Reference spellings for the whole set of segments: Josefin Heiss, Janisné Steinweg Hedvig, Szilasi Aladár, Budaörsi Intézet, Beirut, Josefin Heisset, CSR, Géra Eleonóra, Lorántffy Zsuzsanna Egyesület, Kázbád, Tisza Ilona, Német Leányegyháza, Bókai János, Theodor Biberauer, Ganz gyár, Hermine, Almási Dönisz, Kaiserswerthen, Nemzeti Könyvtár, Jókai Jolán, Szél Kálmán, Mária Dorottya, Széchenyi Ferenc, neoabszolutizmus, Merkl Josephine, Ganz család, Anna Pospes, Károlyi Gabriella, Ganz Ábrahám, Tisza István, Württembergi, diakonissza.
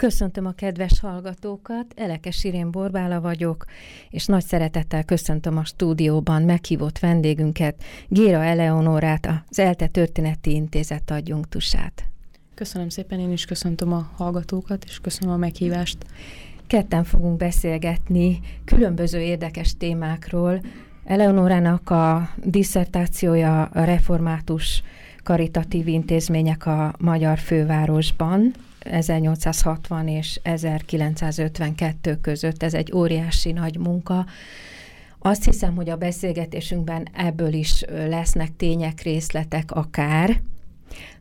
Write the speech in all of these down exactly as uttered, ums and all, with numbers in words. Köszöntöm a kedves hallgatókat, Elekes Irén Borbála vagyok, és nagy szeretettel köszöntöm a stúdióban meghívott vendégünket, Géra Eleonórát, az ELTE Történeti Intézet adjunktusát. Köszönöm szépen, én is köszöntöm a hallgatókat, és köszönöm a meghívást. Ketten fogunk beszélgetni különböző érdekes témákról. Eleonórának a disszertációja a református karitatív intézmények a magyar fővárosban, ezernyolcszázhatvan és ezerkilencszázötvenkettő között. Ez egy óriási nagy munka. Azt hiszem, hogy a beszélgetésünkben ebből is lesznek tények, részletek akár,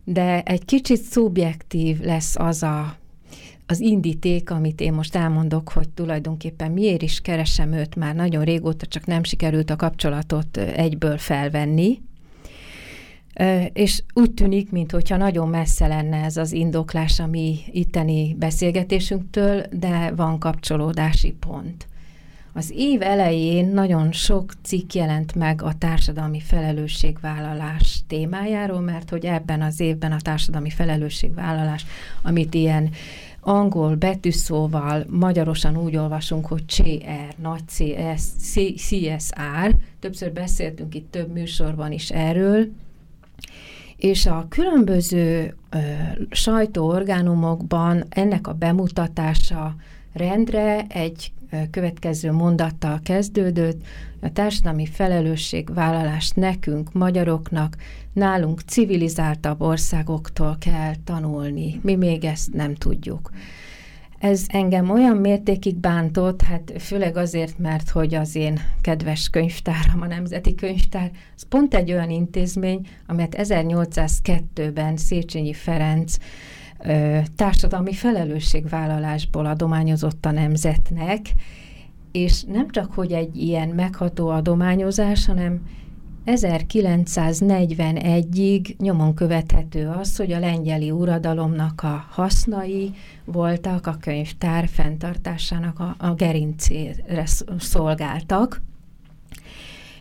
de egy kicsit szubjektív lesz az a, az indíték, amit én most elmondok, hogy tulajdonképpen miért is keresem őt már nagyon régóta, csak nem sikerült a kapcsolatot egyből felvenni. És úgy tűnik, mintha nagyon messze lenne ez az indoklás a mi itteni beszélgetésünktől, de van kapcsolódási pont. Az év elején nagyon sok cikk jelent meg a társadalmi felelősségvállalás témájáról, mert hogy ebben az évben a társadalmi felelősségvállalás, amit ilyen angol betűszóval magyarosan úgy olvasunk, hogy cé er, nagy cé es er, többször beszéltünk itt több műsorban is erről, és a különböző ö, sajtóorgánumokban ennek a bemutatása rendre egy ö, következő mondattal kezdődött: a társadalmi felelősségvállalást nekünk, magyaroknak, nálunk civilizáltabb országoktól kell tanulni. Mi még ezt nem tudjuk. Ez engem olyan mértékig bántott, hát főleg azért, mert hogy az én kedves könyvtáram, a Nemzeti Könyvtár, az pont egy olyan intézmény, amelyet ezernyolcszázkettőben Széchenyi Ferenc ö, társadalmi felelősségvállalásból adományozott a nemzetnek, és nem csak hogy egy ilyen megható adományozás, hanem ezerkilencszáznegyvenegyig nyomon követhető az, hogy a lengyeli uradalomnak a hasznai voltak, a könyvtár fenntartásának a, a gerincére szolgáltak.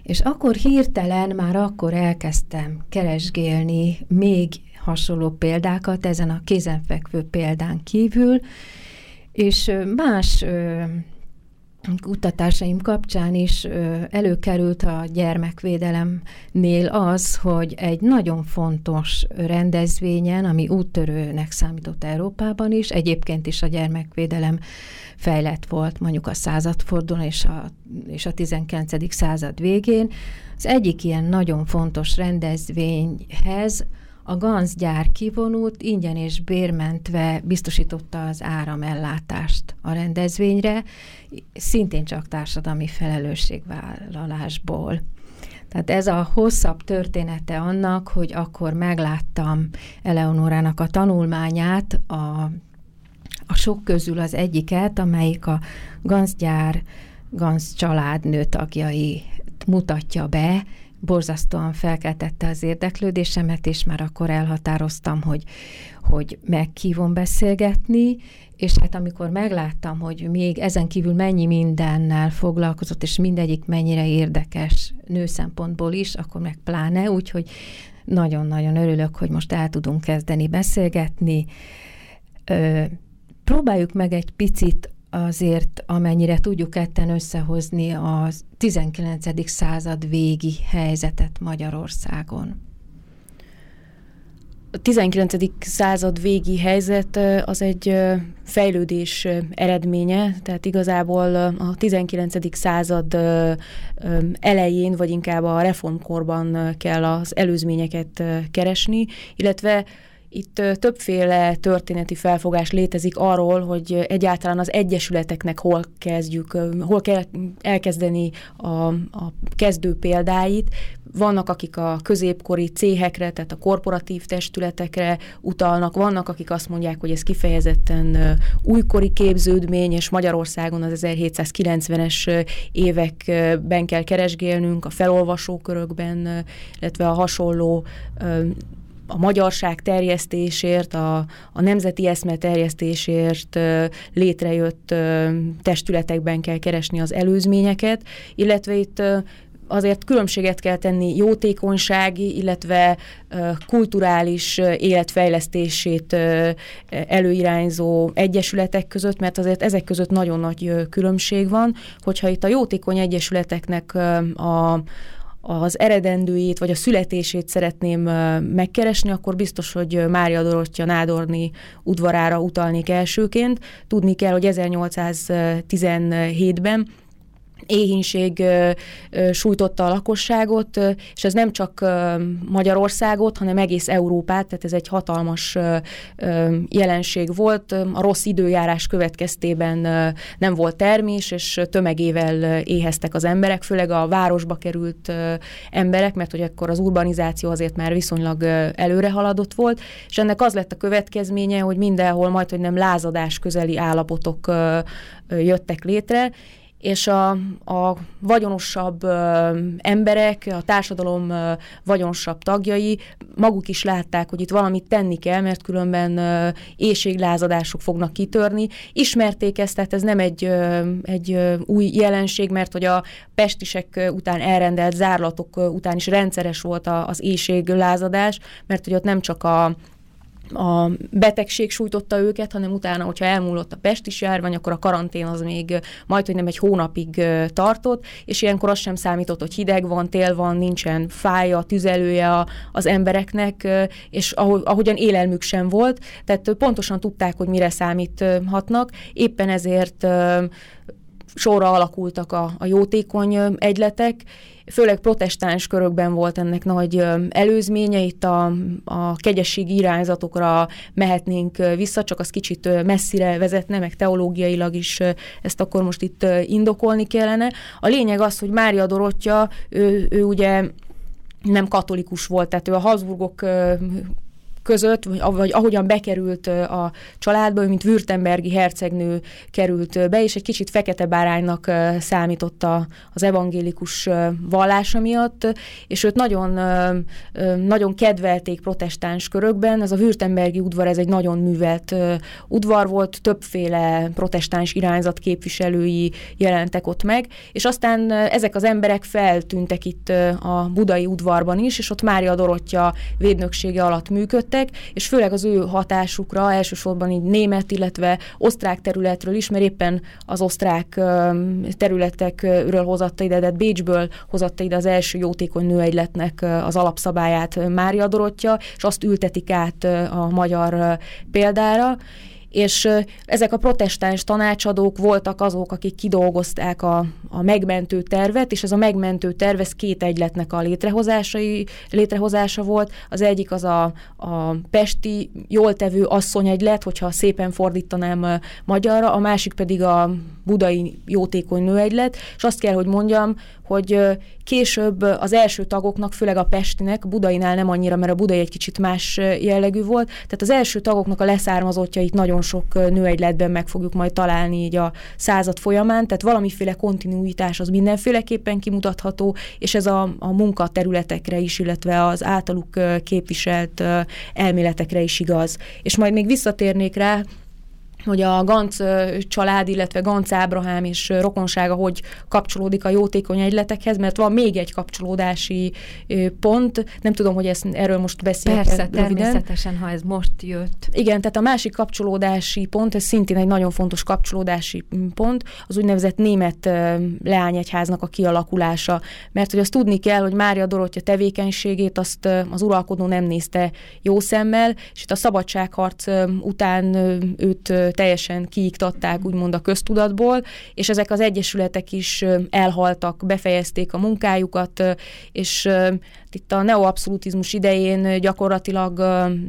És akkor hirtelen, már akkor elkezdtem keresgélni még hasonló példákat ezen a kézenfekvő példán kívül, és más kutatásaim kapcsán is előkerült a gyermekvédelemnél az, hogy egy nagyon fontos rendezvényen, ami úttörőnek számított Európában is, egyébként is a gyermekvédelem fejlett volt mondjuk a századfordulón és a, és a tizenkilencedik század végén, az egyik ilyen nagyon fontos rendezvényhez a Ganz gyár kivonult, ingyen és bérmentve biztosította az áramellátást a rendezvényre, szintén csak társadalmi felelősségvállalásból. Tehát ez a hosszabb története annak, hogy akkor megláttam Eleonórának a tanulmányát, a, a sok közül az egyiket, amelyik a Ganz gyár, Ganz család nőtagjait mutatja be. Borzasztóan felkeltette az érdeklődésemet, és már akkor elhatároztam, hogy, hogy meghívom beszélgetni, és hát amikor megláttam, hogy még ezen kívül mennyi mindennel foglalkozott, és mindegyik mennyire érdekes nő szempontból is, akkor meg pláne, úgyhogy nagyon-nagyon örülök, hogy most el tudunk kezdeni beszélgetni. Ö, próbáljuk meg egy picit azért, amennyire tudjuk ketten összehozni a tizenkilencedik század végi helyzetet Magyarországon. A tizenkilencedik század végi helyzet az egy fejlődés eredménye, tehát igazából a tizenkilencedik század elején, vagy inkább a reformkorban kell az előzményeket keresni, illetve Itt többféle történeti felfogás létezik arról, hogy egyáltalán az egyesületeknek hol kezdjük, hol kell elkezdeni a, a kezdő példáit. Vannak, akik a középkori céhekre, tehát a korporatív testületekre utalnak, vannak, akik azt mondják, hogy ez kifejezetten újkori képződmény, és Magyarországon az ezerhétszázkilencvenes években kell keresgélnünk, a felolvasókörökben, illetve a hasonló a magyarság terjesztésért, a, a nemzeti eszme terjesztésért létrejött testületekben kell keresni az előzményeket, illetve itt azért különbséget kell tenni jótékonysági, illetve kulturális életfejlesztését előirányzó egyesületek között, mert azért ezek között nagyon nagy különbség van, hogyha itt a jótékony egyesületeknek a az eredendőjét, vagy a születését szeretném megkeresni, akkor biztos, hogy Mária Dorottya nádorni udvarára utalnék elsőként. Tudni kell, hogy ezernyolcszáztizenhétben éhínség sújtotta a lakosságot, és ez nem csak Magyarországot, hanem egész Európát, tehát ez egy hatalmas jelenség volt. A rossz időjárás következtében nem volt termés, és tömegével éheztek az emberek, főleg a városba került emberek, mert hogy akkor az urbanizáció azért már viszonylag előre haladott volt, és ennek az lett a következménye, hogy mindenhol majd, hogy nem lázadás közeli állapotok jöttek létre, és a, a vagyonosabb ö, emberek, a társadalom ö, vagyonosabb tagjai maguk is látták, hogy itt valamit tenni kell, mert különben ö, éhséglázadások fognak kitörni. Ismerték ezt, tehát ez nem egy, ö, egy ö, új jelenség, mert hogy a pestisek után elrendelt zárlatok után is rendszeres volt a, az éhséglázadás, mert hogy ott nem csak a a betegség sújtotta őket, hanem utána, hogyha elmúlott a pestis járvány, akkor a karantén az még majdhogy nem egy hónapig tartott, és ilyenkor az sem számított, hogy hideg van, tél van, nincsen fája, tüzelője az embereknek, és ahogyan élelmük sem volt, tehát pontosan tudták, hogy mire számíthatnak, éppen ezért sorra alakultak a, a jótékony egyletek, főleg protestáns körökben volt ennek nagy előzménye, itt a, a kegyességi irányzatokra mehetnénk vissza, csak az kicsit messzire vezetne, meg teológiailag is ezt akkor most itt indokolni kellene. A lényeg az, hogy Mária Dorottya, ő, ő ugye nem katolikus volt, tehát ő a Habsburgok között, vagy ahogyan bekerült a családba, mint württembergi hercegnő került be, és egy kicsit fekete báránynak számított az evangélikus vallása miatt, és őt nagyon, nagyon kedvelték protestáns körökben. Ez a württembergi udvar, ez egy nagyon művelt udvar volt, többféle protestáns irányzat képviselői jelentek ott meg, és aztán ezek az emberek feltűntek itt a budai udvarban is, és ott Mária Dorottya védnöksége alatt működtek, és főleg az ő hatásukra elsősorban így német, illetve osztrák területről is, mert éppen az osztrák területekről hozatta ide, de Bécsből hozatta ide az első jótékony nőegyletnek az alapszabályát Mária Dorottya, és azt ültetik át a magyar példára. És ezek a protestáns tanácsadók voltak azok, akik kidolgozták a, a megmentő tervet, és ez a megmentő terv, ez két egyletnek a létrehozásai, létrehozása volt. Az egyik az a, a pesti jóltevő asszonyegylet, hogyha szépen fordítanám magyarra, a másik pedig a budai jótékony nőegylet, és azt kell, hogy mondjam, hogy később az első tagoknak, főleg a pestinek, Budainál nem annyira, mert a budai egy kicsit más jellegű volt, tehát az első tagoknak a leszármazottjait nagyon sok nőegyletben meg fogjuk majd találni így a század folyamán, tehát valamiféle kontinuitás az mindenféleképpen kimutatható, és ez a, a munkaterületekre is, illetve az általuk képviselt elméletekre is igaz. És majd még visszatérnék rá, hogy a Ganz család, illetve Ganz Ábrahám és rokonsága hogy kapcsolódik a jótékony egyletekhez, mert van még egy kapcsolódási pont, nem tudom, hogy ezt, erről most beszélek. Persze, természetesen, ha ez most jött. Igen, tehát a másik kapcsolódási pont, ez szintén egy nagyon fontos kapcsolódási pont, az úgynevezett német leányegyháznak a kialakulása, mert hogy azt tudni kell, hogy Mária Dorottya tevékenységét azt az uralkodó nem nézte jó szemmel, és itt a szabadságharc után őt teljesen kiiktatták úgymond a köztudatból, és ezek az egyesületek is elhaltak, befejezték a munkájukat, és itt a neoabszolutizmus idején gyakorlatilag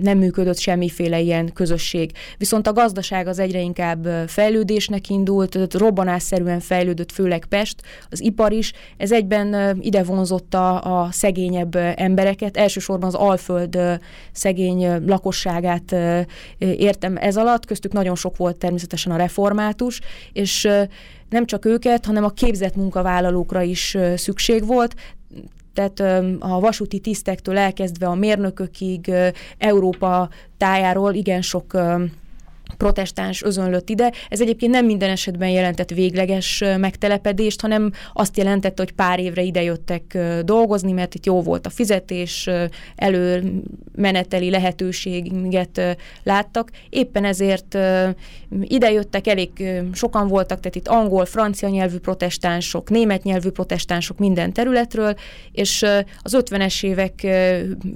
nem működött semmiféle ilyen közösség. Viszont a gazdaság az egyre inkább fejlődésnek indult, robbanásszerűen fejlődött, főleg Pest, az ipar is, ez egyben ide vonzotta a szegényebb embereket, elsősorban az Alföld szegény lakosságát értem ez alatt, köztük nagyon sok volt természetesen a református, és nem csak őket, hanem a képzett munkavállalókra is szükség volt, tehát a vasúti tisztektől elkezdve a mérnökökig, Európa tájáról igen sok protestáns özönlött ide. Ez egyébként nem minden esetben jelentett végleges megtelepedést, hanem azt jelentette, hogy pár évre idejöttek dolgozni, mert itt jó volt a fizetés, előmeneteli lehetőséget láttak. Éppen ezért idejöttek, elég sokan voltak, tehát itt angol, francia nyelvű protestánsok, német nyelvű protestánsok minden területről, és az ötvenes évek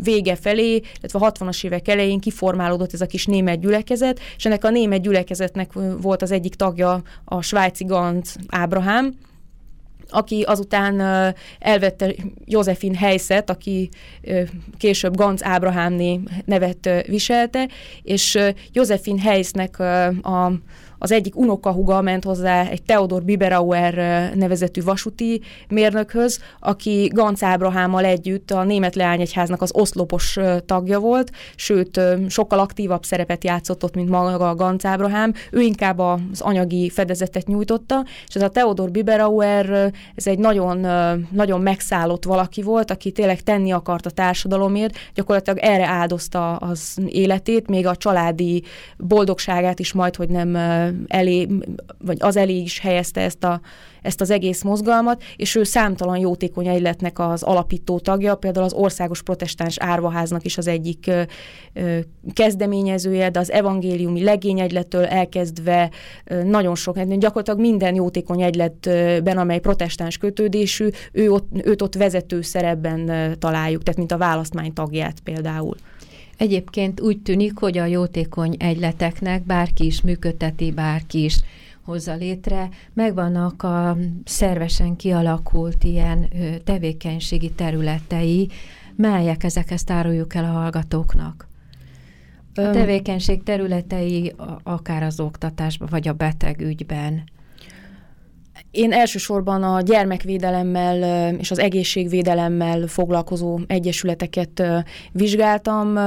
vége felé, illetve a hatvanas évek elején kiformálódott ez a kis német gyülekezet, és ennek a német gyülekezetnek volt az egyik tagja a svájci Ganz Ábrahám, aki azután elvette Josefin Heisset, aki később Ganz Ábrahámné nevet viselte, és Josefin Heissnek a az egyik unokahuga ment hozzá egy Theodor Biberauer nevezetű vasúti mérnökhöz, aki Ganz Ábrahámmal együtt a Német Leányegyháznak az oszlopos tagja volt, sőt, sokkal aktívabb szerepet játszott ott, mint maga a Ganz Ábrahám. Ő inkább az anyagi fedezetet nyújtotta, és ez a Theodor Biberauer, ez egy nagyon, nagyon megszállott valaki volt, aki tényleg tenni akart a társadalomért, gyakorlatilag erre áldozta az életét, még a családi boldogságát is majdhogy nem elé, vagy az elé is helyezte ezt, a, ezt az egész mozgalmat, és ő számtalan jótékony egyletnek az alapító tagja, például az Országos Protestáns Árvaháznak is az egyik ö, kezdeményezője, de az evangéliumi legényegylettől elkezdve ö, nagyon sok, gyakorlatilag minden jótékony egyletben, amely protestáns kötődésű, ő ott, őt ott vezető szerepben találjuk, tehát mint a választmány tagját például. Egyébként úgy tűnik, hogy a jótékony egyleteknek bárki is működteti, bárki is hozza létre, megvannak a szervesen kialakult ilyen tevékenységi területei, melyek ezek, ezt áruljuk el a hallgatóknak. A tevékenység területei akár az oktatásban, vagy a betegügyben. Én elsősorban a gyermekvédelemmel és az egészségvédelemmel foglalkozó egyesületeket vizsgáltam.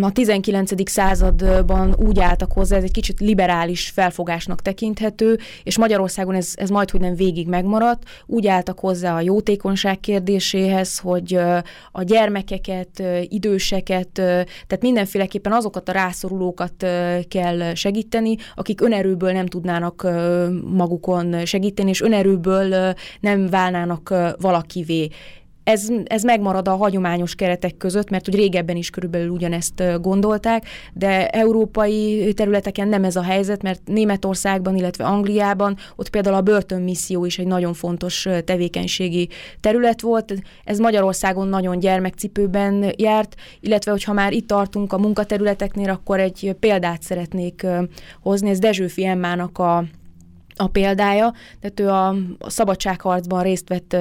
A tizenkilencedik században úgy álltak hozzá, ez egy kicsit liberális felfogásnak tekinthető, és Magyarországon ez, ez majdhogy nem végig megmaradt. Úgy álltak hozzá a jótékonyság kérdéséhez, hogy a gyermekeket, időseket, tehát mindenféleképpen azokat a rászorulókat kell segíteni, akik önerőből nem tudnának magukon segíteni, és önerőből nem válnának valakivé. Ez, ez megmarad a hagyományos keretek között, mert hogy régebben is körülbelül ugyanezt gondolták, de európai területeken nem ez a helyzet, mert Németországban, illetve Angliában, ott például a börtönmisszió is egy nagyon fontos tevékenységi terület volt. Ez Magyarországon nagyon gyermekcipőben járt, illetve hogyha már itt tartunk a munkaterületeknél, akkor egy példát szeretnék hozni, ez Dessewffy Emmának a a példája, tehát ő a szabadságharcban részt vett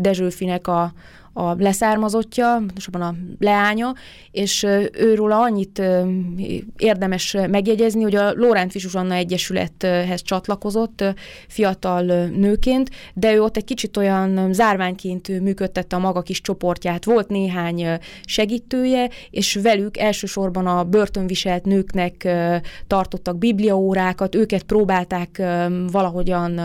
Dessewffynek a, a leszármazottja, pontosabban a leánya, és őről annyit érdemes megjegyezni, hogy a Lorántffy Zsuzsanna Egyesülethez csatlakozott fiatal nőként, de ő ott egy kicsit olyan zárványként működtette a maga kis csoportját. Volt néhány segítője, és velük elsősorban a börtönviselt nőknek tartottak bibliaórákat, őket próbálták valahogyan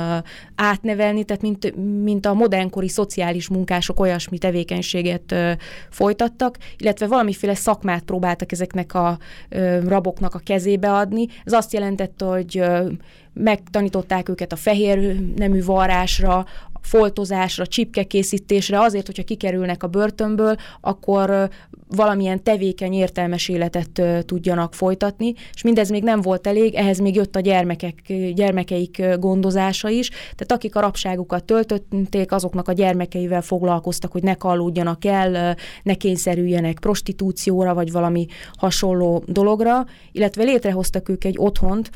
átnevelni, tehát mint, mint a modernkori szociális munkások olyasmi tevékenységek, tevékenységet ö, folytattak, illetve valamiféle szakmát próbáltak ezeknek a ö, raboknak a kezébe adni. Ez azt jelentette, hogy ö, megtanították őket a fehér nemű varrásra, foltozásra, csipkekészítésre, azért, hogyha kikerülnek a börtönből, akkor valamilyen tevékeny, értelmes életet tudjanak folytatni, és mindez még nem volt elég, ehhez még jött a gyermekek, gyermekeik gondozása is, tehát akik a rabságukat töltötték, azoknak a gyermekeivel foglalkoztak, hogy ne kallódjanak el, ne kényszerüljenek prostitúcióra, vagy valami hasonló dologra, illetve létrehoztak ők egy otthont,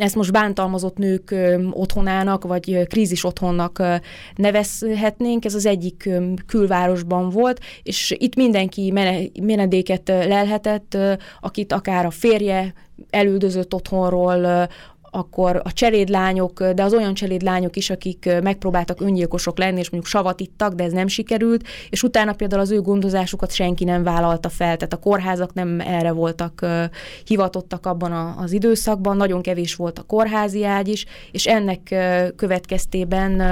Ezt most bántalmazott nők otthonának, vagy krízis otthonnak nevezhetnénk. Ez az egyik külvárosban volt, és itt mindenki menedéket lelhetett, akit akár a férje elüldözött otthonról, akkor a cselédlányok, de az olyan cselédlányok is, akik megpróbáltak öngyilkosok lenni, és mondjuk savat ittak, de ez nem sikerült, és utána például az ő gondozásukat senki nem vállalta fel, tehát a kórházak nem erre voltak hivatottak abban az időszakban, nagyon kevés volt a kórházi ágy is, és ennek következtében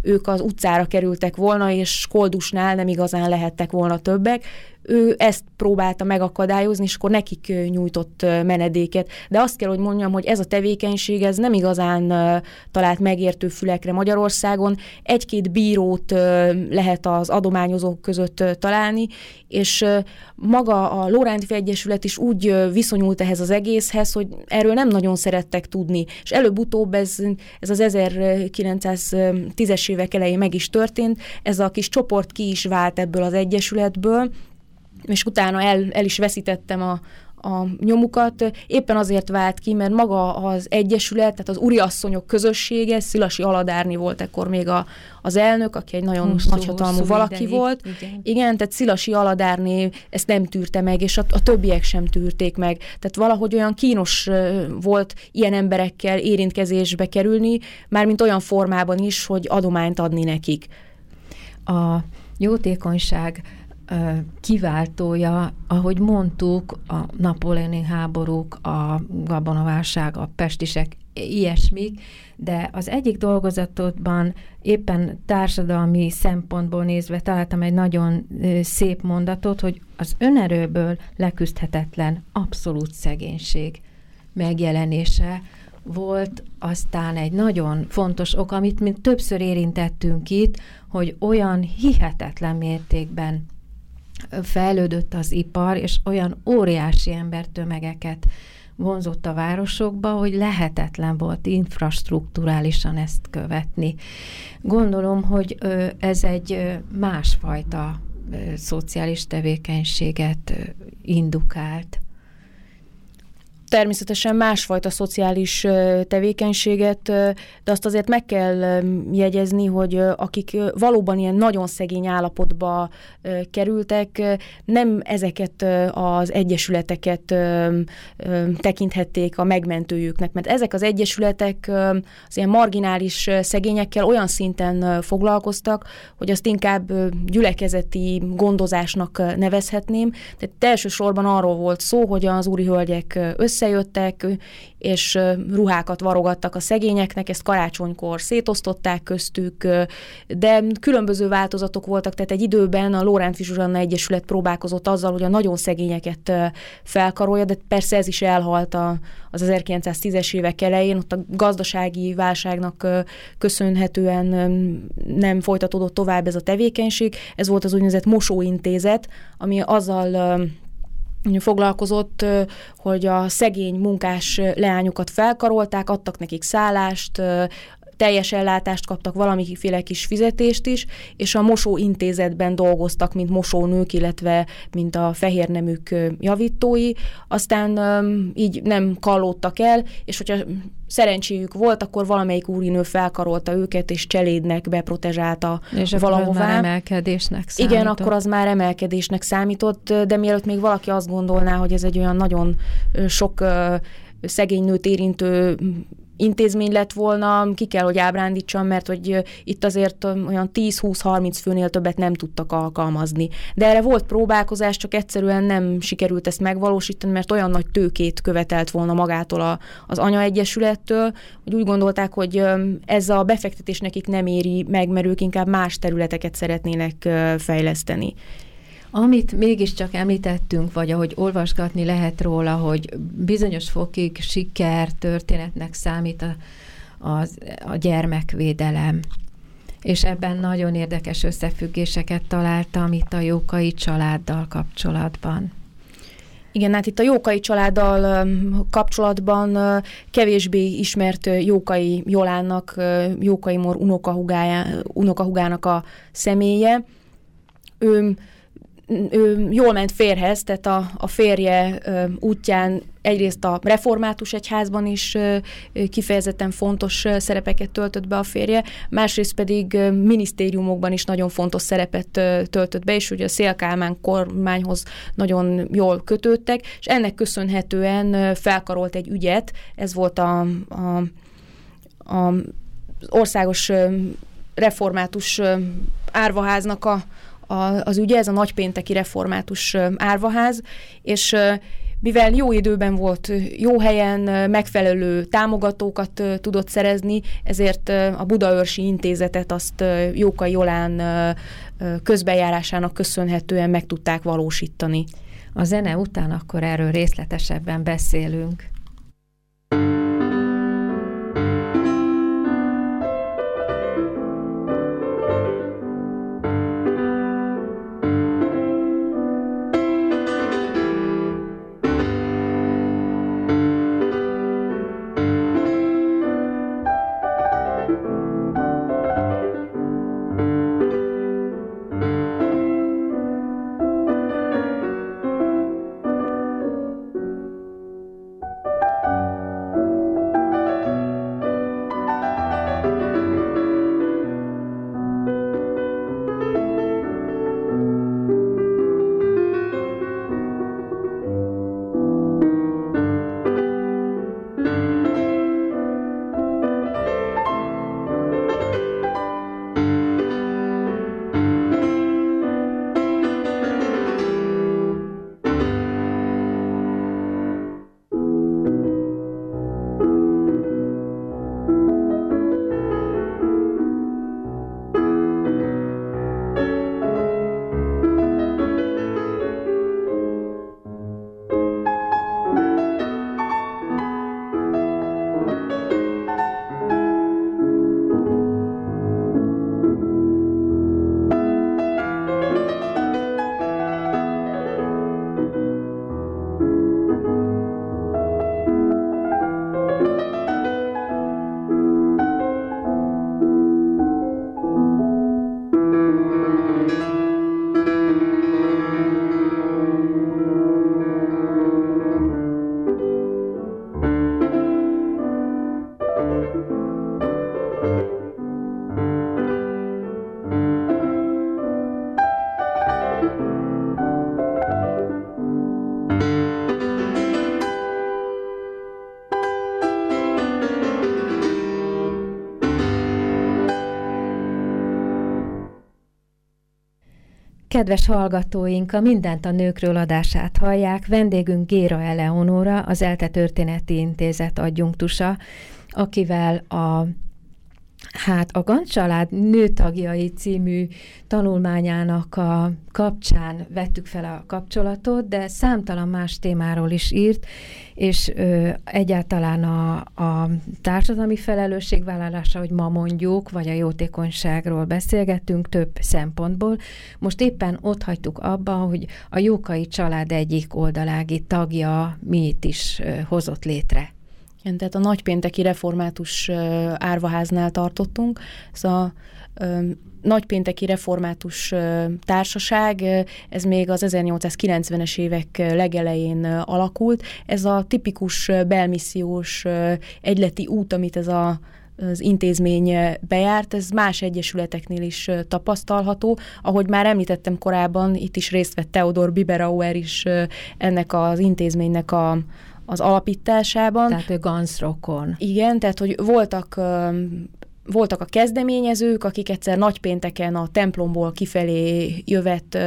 ők az utcára kerültek volna, és koldusnál nem igazán lehettek volna többek. Ő ezt próbálta megakadályozni, és akkor nekik nyújtott menedéket. De azt kell, hogy mondjam, hogy ez a tevékenység, ez nem igazán talált megértő fülekre Magyarországon. Egy-két bírót lehet az adományozók között találni, és maga a Lorántffy Egyesület is úgy viszonyult ehhez az egészhez, hogy erről nem nagyon szerettek tudni. És előbb-utóbb ez, ez az ezerkilencszáztízes évek elején meg is történt, ez a kis csoport ki is vált ebből az egyesületből, és utána el, el is veszítettem a, a nyomukat. Éppen azért vált ki, mert maga az egyesület, tehát az úriasszonyok közössége, Szilasi Aladárni volt ekkor még a, az elnök, aki egy nagyon hosszú, nagyhatalmú hosszú valaki ideig volt. Igen. Igen, tehát Szilasi Aladárni ezt nem tűrte meg, és a, a többiek sem tűrték meg. Tehát valahogy olyan kínos volt ilyen emberekkel érintkezésbe kerülni, mármint olyan formában is, hogy adományt adni nekik. A jótékonyság kiváltója, ahogy mondtuk, a napóleoni háborúk, a gabonaválság, a pestisek, ilyesmik, de az egyik dolgozatodban éppen társadalmi szempontból nézve találtam egy nagyon szép mondatot, hogy az önerőből leküzdhetetlen abszolút szegénység megjelenése volt aztán egy nagyon fontos ok, amit mi többször érintettünk itt, hogy olyan hihetetlen mértékben fejlődött az ipar, és olyan óriási embertömegeket vonzott a városokba, hogy lehetetlen volt infrastrukturálisan ezt követni. Gondolom, hogy ez egy másfajta szociális tevékenységet indukált. Természetesen másfajta szociális tevékenységet, de azt azért meg kell jegyezni, hogy akik valóban ilyen nagyon szegény állapotba kerültek, nem ezeket az egyesületeket tekinthették a megmentőjüknek, mert ezek az egyesületek az ilyen marginális szegényekkel olyan szinten foglalkoztak, hogy azt inkább gyülekezeti gondozásnak nevezhetném. Tehát elsősorban arról volt szó, hogy az úrihölgyek össze összejöttek, és ruhákat varogattak a szegényeknek, ezt karácsonykor szétosztották köztük, de különböző változatok voltak, tehát egy időben a Lorántffy Zsuzsanna Egyesület próbálkozott azzal, hogy a nagyon szegényeket felkarolja, de persze ez is elhalt az ezerkilencszáztízes évek elején, ott a gazdasági válságnak köszönhetően nem folytatódott tovább ez a tevékenység. Ez volt az úgynevezett mosóintézet, ami azzal foglalkozott, hogy a szegény munkás leányokat felkarolták, adtak nekik szállást, teljes ellátást kaptak, valamiféle kis fizetést is, és a mosóintézetben dolgoztak, mint mosónők, illetve mint a fehérneműk javítói. Aztán így nem kallódtak el, és hogyha szerencséjük volt, akkor valamelyik úrinő felkarolta őket, és cselédnek beprotezsálta valahová. És emelkedésnek számított. Igen, akkor az már emelkedésnek számított, de mielőtt még valaki azt gondolná, hogy ez egy olyan nagyon sok szegény nőt érintő intézmény lett volna, ki kell, hogy ábrándítsam, mert hogy itt azért olyan tíz-húsz-harminc főnél többet nem tudtak alkalmazni. De erre volt próbálkozás, csak egyszerűen nem sikerült ezt megvalósítani, mert olyan nagy tőkét követelt volna magától a, az anyaegyesülettől, hogy úgy gondolták, hogy ez a befektetés nekik nem éri meg, mert ők inkább más területeket szeretnének fejleszteni. Amit mégiscsak említettünk, vagy ahogy olvasgatni lehet róla, hogy bizonyos fokig sikertörténetnek számít a, az, a gyermekvédelem. És ebben nagyon érdekes összefüggéseket találtam itt a Jókai családdal kapcsolatban. Igen, hát itt a Jókai családdal kapcsolatban kevésbé ismert Jókai Jolánnak, Jókai Mór unokahugájának a személye. Ő ő jól ment férhez, tehát a, a férje ö, útján egyrészt a református egyházban is ö, kifejezetten fontos szerepeket töltött be a férje, másrészt pedig ö, minisztériumokban is nagyon fontos szerepet ö, töltött be, és ugye a Szél Kálmán kormányhoz nagyon jól kötődtek, és ennek köszönhetően ö, felkarolt egy ügyet, ez volt a, a, a országos ö, református ö, árvaháznak a A, az ügye, ez a nagypénteki református árvaház, és mivel jó időben volt, jó helyen megfelelő támogatókat tudott szerezni, ezért a Budaörsi Intézetet azt Jókai Jolán közbejárásának köszönhetően meg tudták valósítani. A zene után akkor erről részletesebben beszélünk. Kedves hallgatóink, a Mindent a nőkről adását hallják. Vendégünk Géra Eleonóra, az ELTE Történeti Intézet adjunktusa, akivel a, hát a Ganz család nőtagjai című tanulmányának a kapcsán vettük fel a kapcsolatot, de számtalan más témáról is írt, és ö, egyáltalán a, a társadalmi felelősségvállalása, hogy ma mondjuk, vagy a jótékonyságról beszélgettünk több szempontból. Most éppen ott hagytuk abba, hogy a Jókai család egyik oldalági tagja mit is ö, hozott létre. Igen, tehát a nagypénteki református árvaháznál tartottunk. Ez a ö, nagypénteki református társaság, ez még az ezernyolcszázkilencvenes évek legelején alakult. Ez a tipikus belmissziós egyleti út, amit ez a az intézmény bejárt, ez más egyesületeknél is tapasztalható. Ahogy már említettem korábban, itt is részt vett Theodor Biberauer is ennek az intézménynek a az alapításában. Tehát ő Ganz rokon. Igen, tehát hogy voltak, voltak a kezdeményezők, akik egyszer nagypénteken a templomból kifelé jövet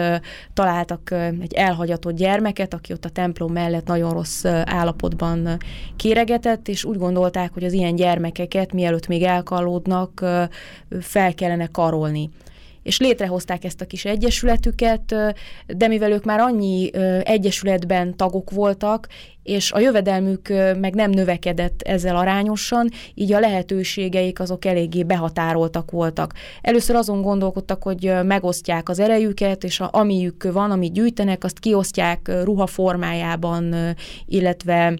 találtak egy elhagyatott gyermeket, aki ott a templom mellett nagyon rossz állapotban kéregetett, és úgy gondolták, hogy az ilyen gyermekeket, mielőtt még elkallódnak, fel kellene karolni. És létrehozták ezt a kis egyesületüket, de mivel ők már annyi egyesületben tagok voltak, és a jövedelmük meg nem növekedett ezzel arányosan, így a lehetőségeik azok eléggé behatároltak voltak. Először azon gondolkodtak, hogy megosztják az erejüket, és a, amiük van, amit gyűjtenek, azt kiosztják ruha formájában, illetve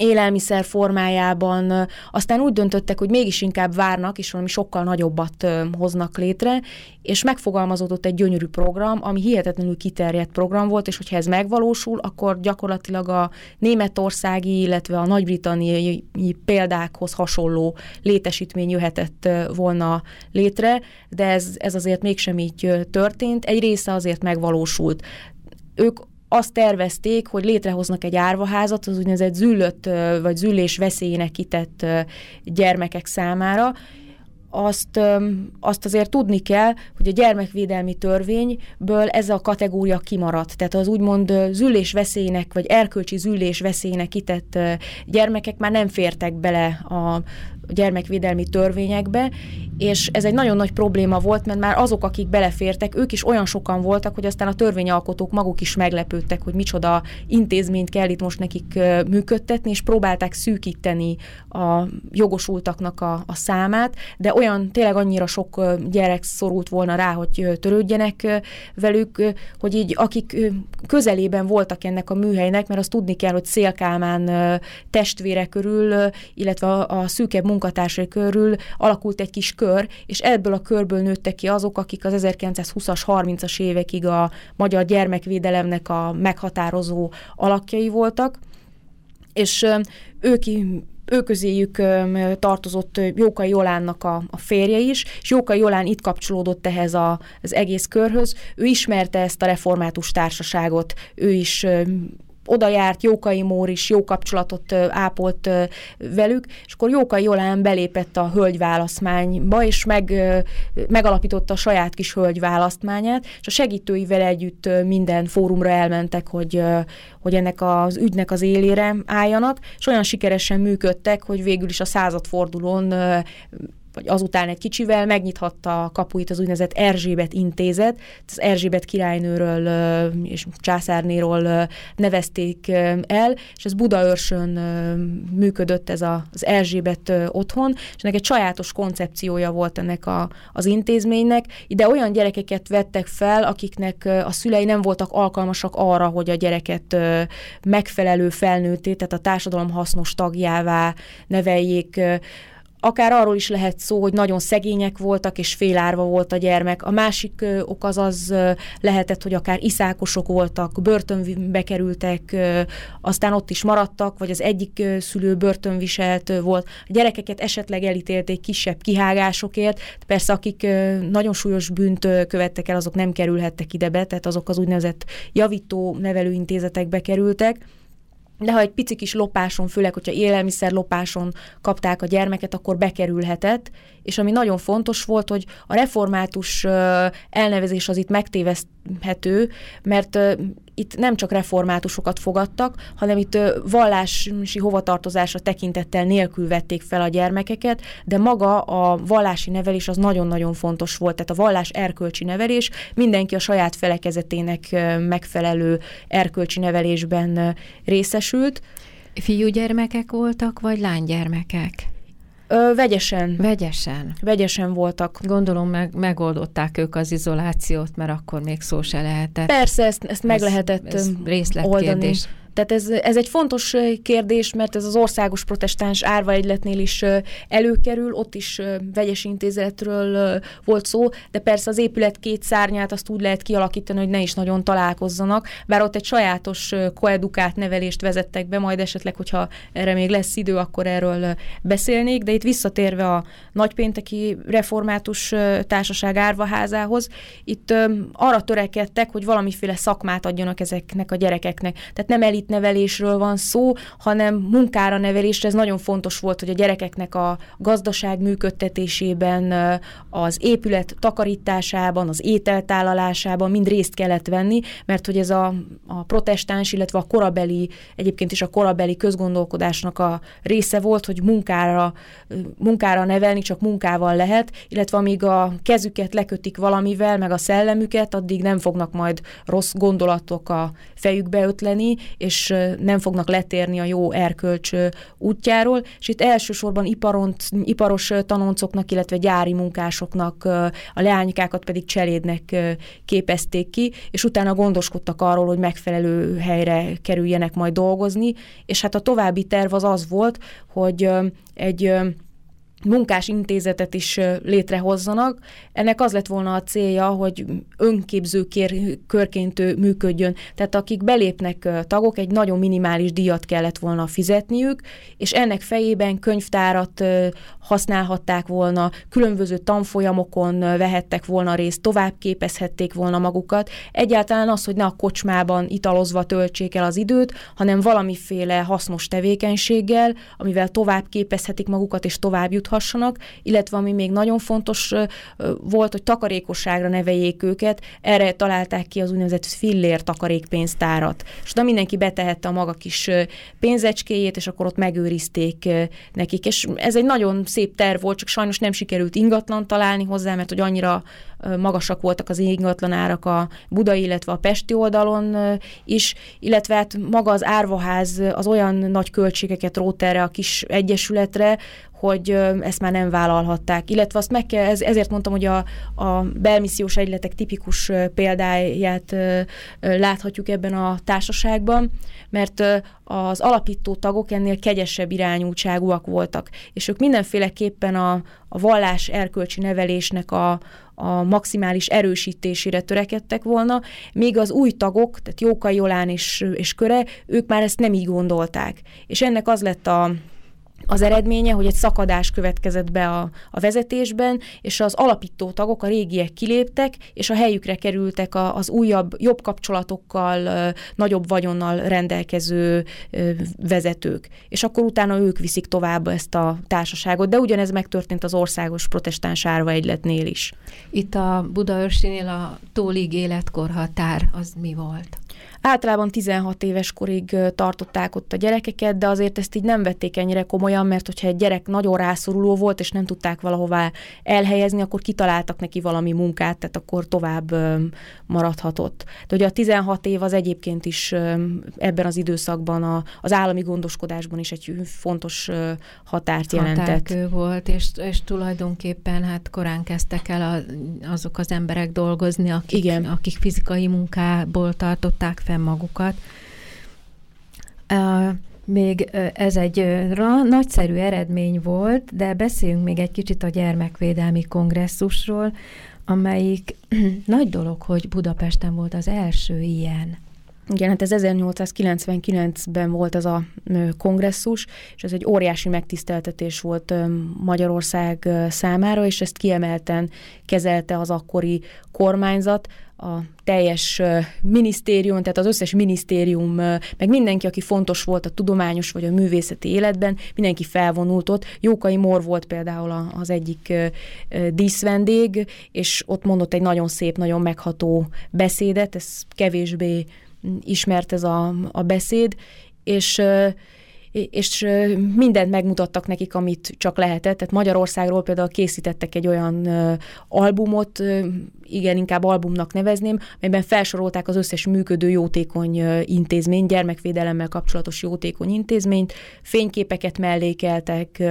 élelmiszer formájában, aztán úgy döntöttek, hogy mégis inkább várnak, és valami sokkal nagyobbat hoznak létre, és megfogalmazódott egy gyönyörű program, ami hihetetlenül kiterjedt program volt, és hogyha ez megvalósul, akkor gyakorlatilag a németországi, illetve a nagy-britanniai példákhoz hasonló létesítmény jöhetett volna létre, de ez, ez azért mégsem így történt. Egy része azért megvalósult. Ők azt tervezték, hogy létrehoznak egy árvaházat, az úgynevezett züllött vagy züllés veszélyének kitett gyermekek számára. Azt, azt azért tudni kell, hogy a gyermekvédelmi törvényből ez a kategória kimaradt. Tehát az úgymond züllés veszélynek, vagy erkölcsi züllés veszélynek kitett gyermekek már nem fértek bele a gyermekvédelmi törvényekbe, és ez egy nagyon nagy probléma volt, mert már azok, akik belefértek, ők is olyan sokan voltak, hogy aztán a törvényalkotók maguk is meglepődtek, hogy micsoda intézményt kell itt most nekik működtetni, és próbálták szűkíteni a jogosultaknak a, a számát, de olyan tényleg annyira sok gyerek szorult volna rá, hogy törődjenek velük, hogy így akik közelében voltak ennek a műhelynek, mert azt tudni kell, hogy Szél Kálmán testvére körül, illetve a szűkebb munkatársai körül alakult egy kis kör, és ebből a körből nőttek ki azok, akik az ezerkilencszázhúszas, harmincas évekig a magyar gyermekvédelemnek a meghatározó alakjai voltak, és ők Ő közéjük tartozott Jókai Jolánnak a, a férje is, és Jókai Jolán itt kapcsolódott ehhez a, az egész körhöz. Ő ismerte ezt a református társaságot, ő is oda járt, Jókai Mór is jó kapcsolatot ápolt velük, és akkor Jókai Jolán belépett a hölgyválasztmányba, és meg, megalapította a saját kis hölgyválasztmányát, és a segítőivel együtt minden fórumra elmentek, hogy, hogy ennek az ügynek az élére álljanak, és olyan sikeresen működtek, hogy végül is a századfordulón vagy azután egy kicsivel megnyithatta a kapuit az úgynevezett Erzsébet intézet. Az Erzsébet királynőről és császárnéról nevezték el, és ez Budaörsön működött ez az Erzsébet otthon, és ennek egy sajátos koncepciója volt ennek a, az intézménynek. Ide olyan gyerekeket vettek fel, akiknek a szülei nem voltak alkalmasak arra, hogy a gyereket megfelelő felnőtté, tehát a társadalom hasznos tagjává neveljék. Akár arról is lehet szó, hogy nagyon szegények voltak, és félárva volt a gyermek. A másik ok az az lehetett, hogy akár iszákosok voltak, börtönbe kerültek, aztán ott is maradtak, vagy az egyik szülő börtönviselt volt. A gyerekeket esetleg elítélték kisebb kihágásokért. Persze, akik nagyon súlyos bűnt követtek el, azok nem kerülhettek ide be, tehát azok az úgynevezett javító nevelőintézetekbe kerültek. De ha egy pici kis lopáson, főleg, hogyha élelmiszer lopáson kapták a gyermeket, akkor bekerülhetett, és ami nagyon fontos volt, hogy a református elnevezés az itt megtéveszthető, mert itt nem csak reformátusokat fogadtak, hanem itt vallási hovatartozásra tekintettel nélkül vették fel a gyermekeket, de maga a vallási nevelés az nagyon-nagyon fontos volt, tehát a vallás erkölcsi nevelés, mindenki a saját felekezetének megfelelő erkölcsi nevelésben részesült. Fiúgyermekek voltak, vagy lánygyermekek? Ö, vegyesen. Vegyesen. Vegyesen voltak. Gondolom meg, megoldották ők az izolációt, mert akkor még szó se lehetett. Persze, ezt, ezt meg ez, lehetett ez oldani. Tehát ez, ez egy fontos kérdés, mert ez az országos protestáns árvaegyletnél is előkerül, ott is vegyes intézetről volt szó, de persze az épület két szárnyát azt úgy lehet kialakítani, hogy ne is nagyon találkozzanak, bár ott egy sajátos koedukált nevelést vezettek be, majd esetleg, hogyha erre még lesz idő, akkor erről beszélnék, de itt visszatérve a nagypénteki református társaság árvaházához, itt arra törekedtek, hogy valamiféle szakmát adjanak ezeknek a gyerekeknek. Tehát nem elit nevelésről van szó, hanem munkára nevelésre. Ez nagyon fontos volt, hogy a gyerekeknek a gazdaság működtetésében, az épület takarításában, az ételtálalásában mind részt kellett venni, mert hogy ez a, a protestáns, illetve a korabeli, egyébként is a korabeli közgondolkodásnak a része volt, hogy munkára, munkára nevelni csak munkával lehet, illetve amíg a kezüket lekötik valamivel, meg a szellemüket, addig nem fognak majd rossz gondolatok a fejükbe ötleni, és és nem fognak letérni a jó erkölcs útjáról, és itt elsősorban iparon, iparos tanoncoknak, illetve gyári munkásoknak, a leánykákat pedig cselédnek képezték ki, és utána gondoskodtak arról, hogy megfelelő helyre kerüljenek majd dolgozni, és hát a további terv az az volt, hogy egy munkás intézetet is létrehozzanak. Ennek az lett volna a célja, hogy önképző körként működjön. Tehát akik belépnek tagok, egy nagyon minimális díjat kellett volna fizetniük, és ennek fejében könyvtárat használhatták volna, különböző tanfolyamokon vehettek volna részt, továbbképezhették volna magukat. Egyáltalán az, hogy ne a kocsmában italozva töltsék el az időt, hanem valamiféle hasznos tevékenységgel, amivel továbbképezhetik magukat, és tovább jut Hassanak, illetve ami még nagyon fontos volt, hogy takarékosságra neveljék őket, erre találták ki az úgynevezett fillér takarékpénztárat. És de mindenki betehette a maga kis pénzecskéjét, és akkor ott megőrizték nekik. És ez egy nagyon szép terv volt, csak sajnos nem sikerült ingatlan találni hozzá, mert hogy annyira magasak voltak az ingatlanárak a budai, illetve a pesti oldalon is, illetve hát maga az árvaház az olyan nagy költségeket rót erre a kis egyesületre, hogy ezt már nem vállalhatták. Illetve azt meg kell, ez, ezért mondtam, hogy a, a belmissziós egyletek tipikus példáját láthatjuk ebben a társaságban, mert az alapító tagok ennél kegyesebb irányultságúak voltak, és ők mindenféleképpen a, a vallás erkölcsi nevelésnek a a maximális erősítésére törekedtek volna, míg az új tagok, tehát Jókai Jolán és, és köre, ők már ezt nem így gondolták. És ennek az lett a, az eredménye, hogy egy szakadás következett be a, a vezetésben, és az alapító tagok, a régiek kiléptek, és a helyükre kerültek a, az újabb, jobb kapcsolatokkal, nagyobb vagyonnal rendelkező vezetők. És akkor utána ők viszik tovább ezt a társaságot, de ugyanez megtörtént az Országos Protestáns Árvaegyletnél is. Itt a Budaörsinél a tólig életkorhatár, az mi volt? Általában tizenhat éves korig tartották ott a gyerekeket, de azért ezt így nem vették ennyire komolyan, mert hogyha egy gyerek nagyon rászoruló volt, és nem tudták valahová elhelyezni, akkor kitaláltak neki valami munkát, tehát akkor tovább maradhatott. De ugye a tizenhat év az egyébként is ebben az időszakban az állami gondoskodásban is egy fontos határt jelentett. Határkő volt, és, és tulajdonképpen hát korán kezdtek el a, azok az emberek dolgozni, akik, akik fizikai munkából tartották fenn magukat. Uh, Még ez egy nagyszerű eredmény volt, de beszéljünk még egy kicsit a gyermekvédelmi kongresszusról, amelyik nagy dolog, hogy Budapesten volt az első ilyen. Igen, hát ez ezernyolcszázkilencvenkilencben volt ez a kongresszus, és ez egy óriási megtiszteltetés volt Magyarország számára, és ezt kiemelten kezelte az akkori kormányzat, a teljes minisztérium, tehát az összes minisztérium, meg mindenki, aki fontos volt a tudományos vagy a művészeti életben, mindenki felvonult ott. Jókai Mór volt például az egyik díszvendég, és ott mondott egy nagyon szép, nagyon megható beszédet, ez kevésbé ismert ez a, a beszéd, és, és mindent megmutattak nekik, amit csak lehetett. Tehát Magyarországról például készítettek egy olyan albumot, igen, inkább albumnak nevezném, amelyben felsorolták az összes működő jótékony intézményt, gyermekvédelemmel kapcsolatos jótékony intézményt, fényképeket mellékeltek,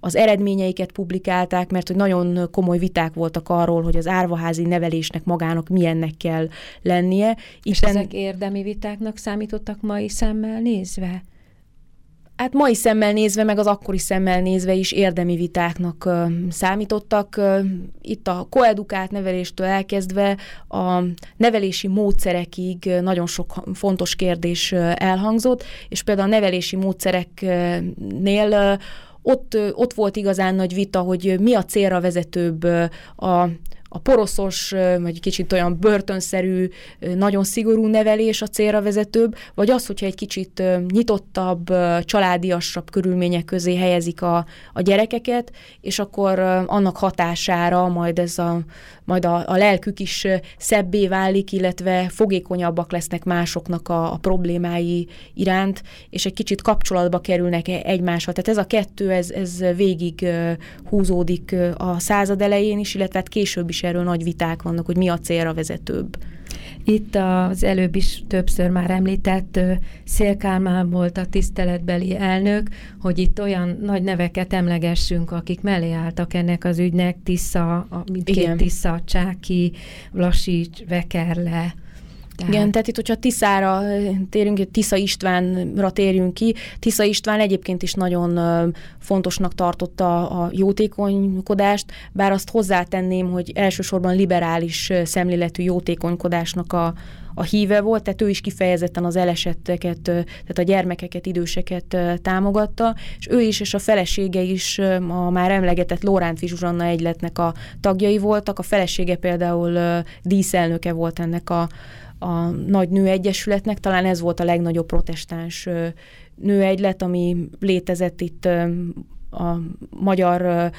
az eredményeiket publikálták, mert hogy nagyon komoly viták voltak arról, hogy az árvaházi nevelésnek magának milyennek kell lennie. És Itten... ezek érdemi vitáknak számítottak mai szemmel nézve? Hát mai szemmel nézve, meg az akkori szemmel nézve is érdemi vitáknak ö, számítottak. Ö, itt a koedukált neveléstől elkezdve a nevelési módszerekig nagyon sok fontos kérdés elhangzott, és például a nevelési módszereknél ö, ott, ö, ott volt igazán nagy vita, hogy mi a célra vezetőbb ö, a a poroszos, vagy kicsit olyan börtönszerű, nagyon szigorú nevelés a célra vezetőbb, vagy az, hogyha egy kicsit nyitottabb, családiasabb körülmények közé helyezik a, a gyerekeket, és akkor annak hatására majd, ez a, majd a, a lelkük is szebbé válik, illetve fogékonyabbak lesznek másoknak a, a problémái iránt, és egy kicsit kapcsolatba kerülnek egymással. Tehát ez a kettő, ez, ez végig húzódik a század elején is, illetve hát később is erről nagy viták vannak, hogy mi a célra vezetőbb. Itt az előbb is többször már említett Szél Kálmán volt a tiszteletbeli elnök, hogy itt olyan nagy neveket emlegessünk, akik mellé álltak ennek az ügynek, Tisza, mindkét Igen. Tisza, Csáki, Lassics, Vekerle. Tehát. Igen, tehát itt, hogyha Tiszára térünk, Tisza Istvánra térjünk ki. Tisza István egyébként is nagyon fontosnak tartotta a jótékonykodást, bár azt hozzátenném, hogy elsősorban liberális szemléletű jótékonykodásnak a, a híve volt, tehát ő is kifejezetten az elesetteket, tehát a gyermekeket, időseket támogatta, és ő is, és a felesége is a már emlegetett Lorántffy Zsuzsanna Egyesületnek a tagjai voltak, a felesége például díszelnöke volt ennek a a nagy nőegyesületnek, talán ez volt a legnagyobb protestáns nőegylet, ami létezett itt a magyar,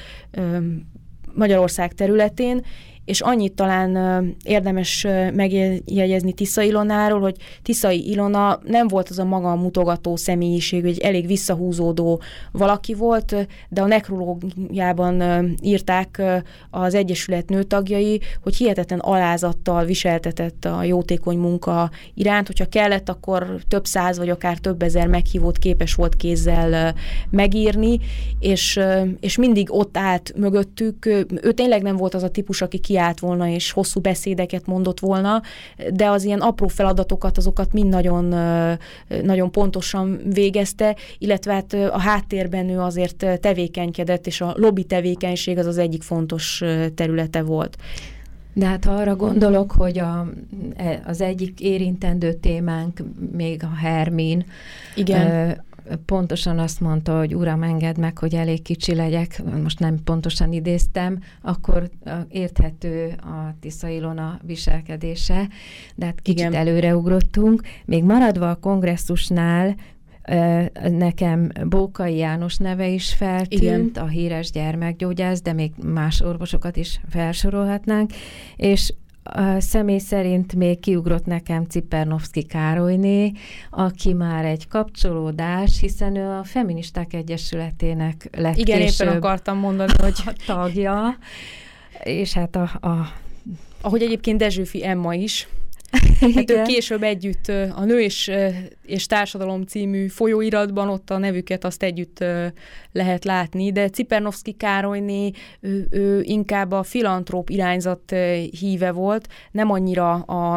Magyarország területén, és annyit talán érdemes megjegyezni Tisza Ilonáról, hogy Tisza Ilona nem volt az a maga mutogató személyiség, egy elég visszahúzódó valaki volt, de a nekrológiában írták az Egyesület nőtagjai, hogy hihetetlen alázattal viseltetett a jótékony munka iránt, hogyha kellett, akkor több száz vagy akár több ezer meghívót képes volt kézzel megírni, és, és mindig ott állt mögöttük. Ő tényleg nem volt az a típus, aki kiállt volna és hosszú beszédeket mondott volna, de az ilyen apró feladatokat, azokat mind nagyon, nagyon pontosan végezte, illetve hát a háttérben ő azért tevékenykedett, és a lobby tevékenység az az egyik fontos területe volt. De hát ha arra gondolok, hogy a, az egyik érintendő témánk még a Hermine, Igen. Ö, pontosan azt mondta, hogy uram, engedd meg, hogy elég kicsi legyek, most nem pontosan idéztem, akkor érthető a Tisza Ilona viselkedése, de hát kicsit Igen. előreugrottunk. Még maradva a kongresszusnál, nekem Bókai János neve is feltűnt, Igen. a híres gyermekgyógyász, de még más orvosokat is felsorolhatnánk, és a személy szerint még kiugrott nekem Csipernovszky Károlyné, aki már egy kapcsolódás, hiszen ő a Feministák Egyesületének lett Igen, később éppen akartam mondani, hogy tagja, és hát a... a... ahogy egyébként Dessewffy Emma is. Hát ők később együtt a Nő és, és Társadalom című folyóiratban ott a nevüket azt együtt lehet látni, de Csipernovszky Károlyné ő, ő inkább a filantróp irányzat híve volt, nem annyira a,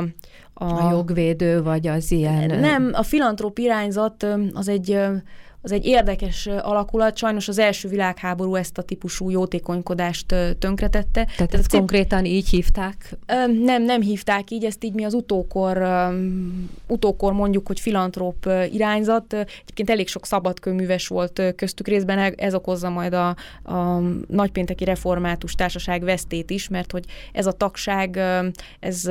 a... a jogvédő vagy az ilyen... Nem, a filantróp irányzat az egy... az egy érdekes alakulat, sajnos az első világháború ezt a típusú jótékonykodást tönkretette. Tehát, Tehát ezt konkrétan így hívták? Nem, nem hívták így, ezt így mi az utókor, utókor mondjuk, hogy filantróp irányzat. Egyébként elég sok szabadkőműves volt köztük részben, ez okozza majd a, a nagypénteki református társaság vesztét is, mert hogy ez a tagság, ez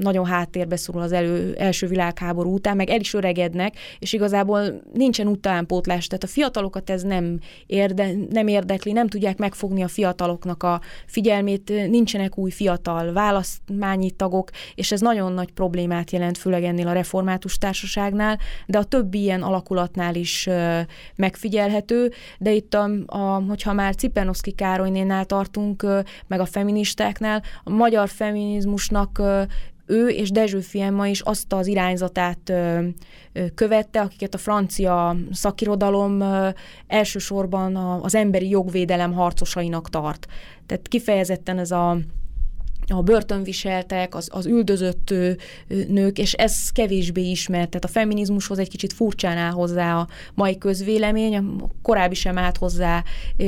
nagyon háttérbe szorul az elő, első világháború után, meg el is öregednek, és igazából nincsen utánpótlás. Tehát a fiatalokat ez nem, érde, nem érdekli, nem tudják megfogni a fiataloknak a figyelmét, nincsenek új fiatal választmányi tagok, és ez nagyon nagy problémát jelent, főleg ennél a református társaságnál, de a többi ilyen alakulatnál is uh, megfigyelhető, de itt, a, a, hogyha már Csipernovszky Károlynénál tartunk, uh, meg a feministáknál, a magyar feminizmusnak uh, ő és Dessewffy Emma is azt az irányzatát ö, ö, követte, akiket a francia szakirodalom ö, elsősorban a, az emberi jogvédelem harcosainak tart. Tehát kifejezetten ez a a börtönviseltek, az, az üldözött nők, és ez kevésbé ismert. Tehát a feminizmushoz egy kicsit furcsán áll hozzá a mai közvélemény, korábbi sem állt hozzá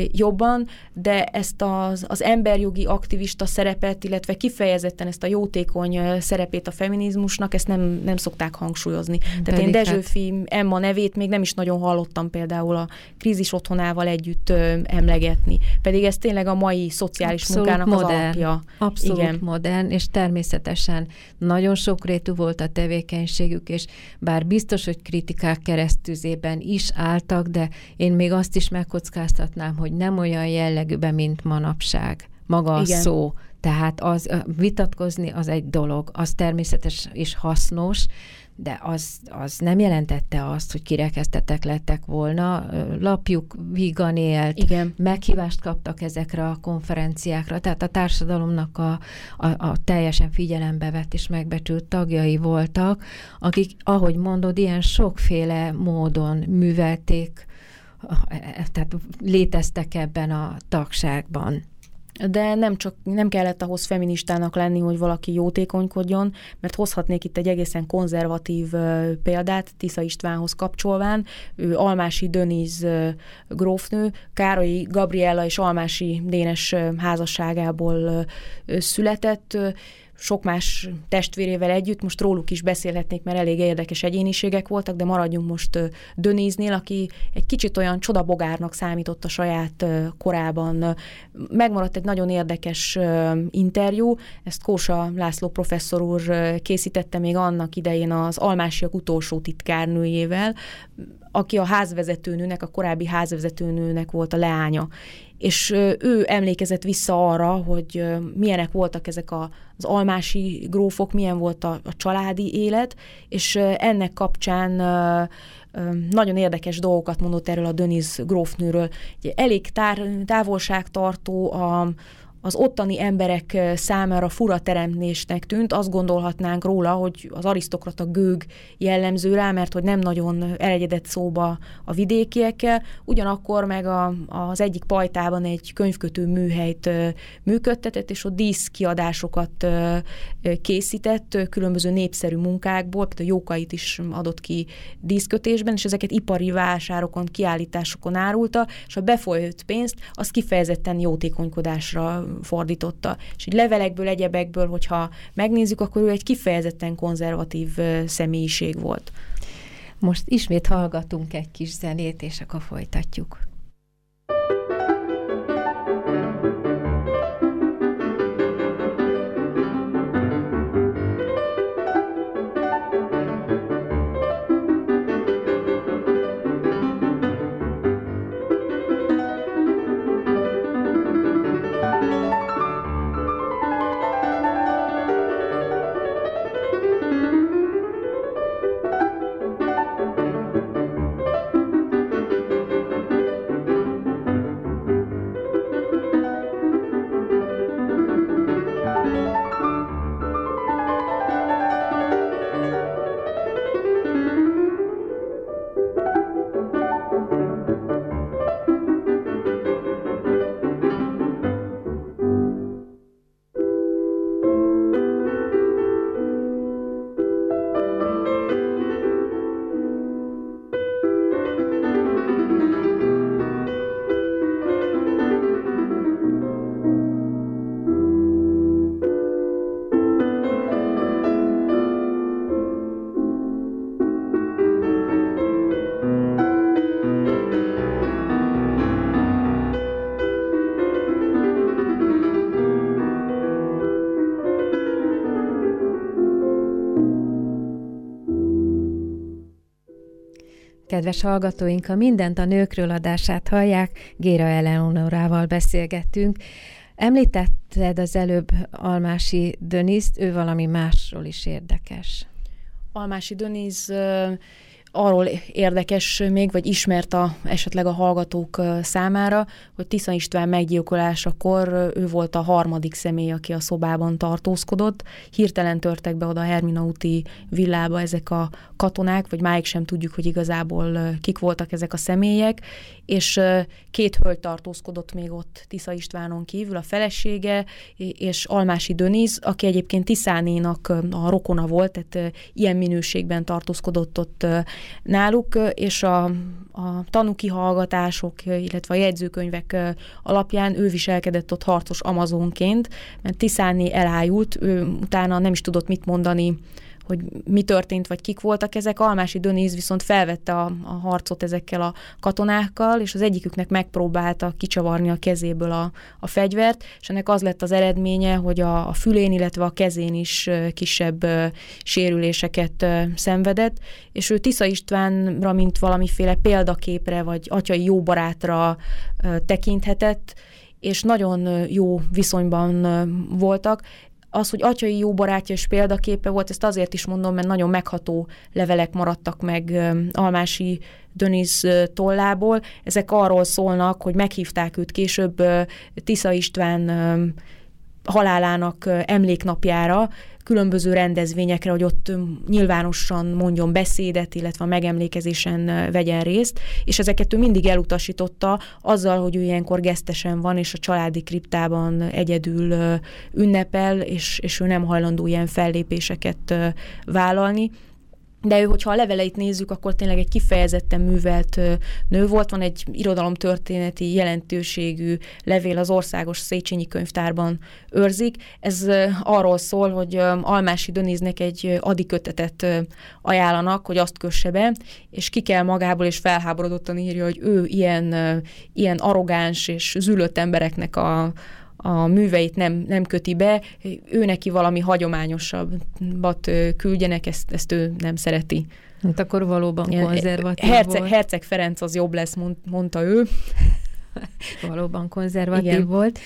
jobban, de ezt az, az emberjogi aktivista szerepet, illetve kifejezetten ezt a jótékony szerepét a feminizmusnak, ezt nem, nem szokták hangsúlyozni. Pedig Tehát én Dessewffy Emma nevét még nem is nagyon hallottam például a krízis otthonával együtt emlegetni. Pedig ez tényleg a mai szociális Abszolút munkának modern. Az alapja. Abszolút. Igen. modern, és természetesen nagyon sokrétű volt a tevékenységük, és bár biztos, hogy kritikák keresztüzében is álltak, de én még azt is megkockáztatnám, hogy nem olyan jellegűben, mint manapság. Maga Igen. a szó. Tehát az vitatkozni az egy dolog, az természetesen is hasznos, de az, az nem jelentette azt, hogy kirekesztettek lettek volna. Lapjuk vígan élt, igen, meghívást kaptak ezekre a konferenciákra, tehát a társadalomnak a, a, a teljesen figyelembe vett és megbecsült tagjai voltak, akik, ahogy mondod, ilyen sokféle módon művelték, tehát léteztek ebben a tagságban. De nem csak, nem kellett ahhoz feministának lenni, hogy valaki jótékonykodjon, mert hozhatnék itt egy egészen konzervatív uh, példát Tisza Istvánhoz kapcsolván. Ő Almási Dönisz uh, grófnő, Károlyi Gabriella és Almási Dénes uh, házasságából uh, született, uh, sok más testvérével együtt, most róluk is beszélhetnék, mert elég érdekes egyéniségek voltak, de maradjunk most Dönisznél, aki egy kicsit olyan csodabogárnak számított a saját korában. Megmaradt egy nagyon érdekes interjú, ezt Kósa László professzor úr készítette még annak idején az Almásiak utolsó titkárnőjével, aki a házvezetőnőnek, a korábbi házvezetőnőnek volt a leánya. És ő emlékezett vissza arra, hogy milyenek voltak ezek az almási grófok, milyen volt a, a családi élet, és ennek kapcsán nagyon érdekes dolgokat mondott erről a Dönisz grófnőről. Elég tár, távolságtartó a... az ottani emberek számára fura teremtésnek tűnt, azt gondolhatnánk róla, hogy az arisztokrata gőg jellemző rá, mert hogy nem nagyon elegyedett szóba a vidékiekkel, ugyanakkor meg a, az egyik pajtában egy könyvkötő műhelyt működtetett, és ott díszkiadásokat készített különböző népszerű munkákból, például Jókait is adott ki díszkötésben, és ezeket ipari vásárokon, kiállításokon árulta, és a befolyt pénzt az kifejezetten jótékonykodásra fordította. És így levelekből, egyebekből, hogyha megnézzük, akkor ő egy kifejezetten konzervatív személyiség volt. Most ismét hallgatunk egy kis zenét, és akkor folytatjuk. Kedves hallgatóink, a Mindent a nőkről adását hallják, Géra Eleonórával beszélgettünk. Említetted az előbb Almási Döniszt, ő valami másról is érdekes. Almási Dönisz arról érdekes még, vagy ismert a, esetleg a hallgatók számára, hogy Tisza István meggyilkolásakor ő volt a harmadik személy, aki a szobában tartózkodott. Hirtelen törtek be oda a Hermine úti villába ezek a katonák, vagy máig sem tudjuk, hogy igazából kik voltak ezek a személyek, és két hölgy tartózkodott még ott Tisza Istvánon kívül, a felesége és Almási Dönisz, aki egyébként Tiszánénak a rokona volt, tehát ilyen minőségben tartózkodott ott náluk, és a, a tanúkihallgatások, illetve a jegyzőkönyvek alapján ő viselkedett ott harcos amazonként, mert Tiszáné elájult, ő utána nem is tudott mit mondani, hogy mi történt, vagy kik voltak ezek. Almási Dönisz viszont felvette a, a harcot ezekkel a katonákkal, és az egyiküknek megpróbálta kicsavarni a kezéből a, a fegyvert, és ennek az lett az eredménye, hogy a, a fülén, illetve a kezén is kisebb uh, sérüléseket uh, szenvedett, és ő Tisza Istvánra, mint valamiféle példaképre, vagy atyai jó barátra uh, tekinthetett, és nagyon jó viszonyban uh, voltak. Az, hogy atyai jó barátja és példaképe volt, ezt azért is mondom, mert nagyon megható levelek maradtak meg Almási Dönisz tollából. Ezek arról szólnak, hogy meghívták őt később Tisza István halálának emléknapjára, különböző rendezvényekre, hogy ott nyilvánosan mondjon beszédet, illetve a megemlékezésen vegyen részt, és ezeket ő mindig elutasította azzal, hogy ő ilyenkor gesztesen van, és a családi kriptában egyedül ünnepel, és, és ő nem hajlandó ilyen fellépéseket vállalni. De ő, hogyha a leveleit nézzük, akkor tényleg egy kifejezetten művelt nő volt. Van egy irodalomtörténeti jelentőségű levél, az Országos Széchenyi Könyvtárban őrzik. Ez arról szól, hogy Almási Dönisznek egy adikötetet ajánlanak, hogy azt kösse be, és ki kell magából, és felháborodottan írja, hogy ő ilyen, ilyen arrogáns és zűlött embereknek a a műveit nem, nem köti be, ő neki valami hagyományosabbat küldjenek, ezt, ezt ő nem szereti. Hát akkor valóban konzervatív Herceg, volt. Herceg Ferenc az jobb lesz, mondta ő. Valóban konzervatív Igen. volt.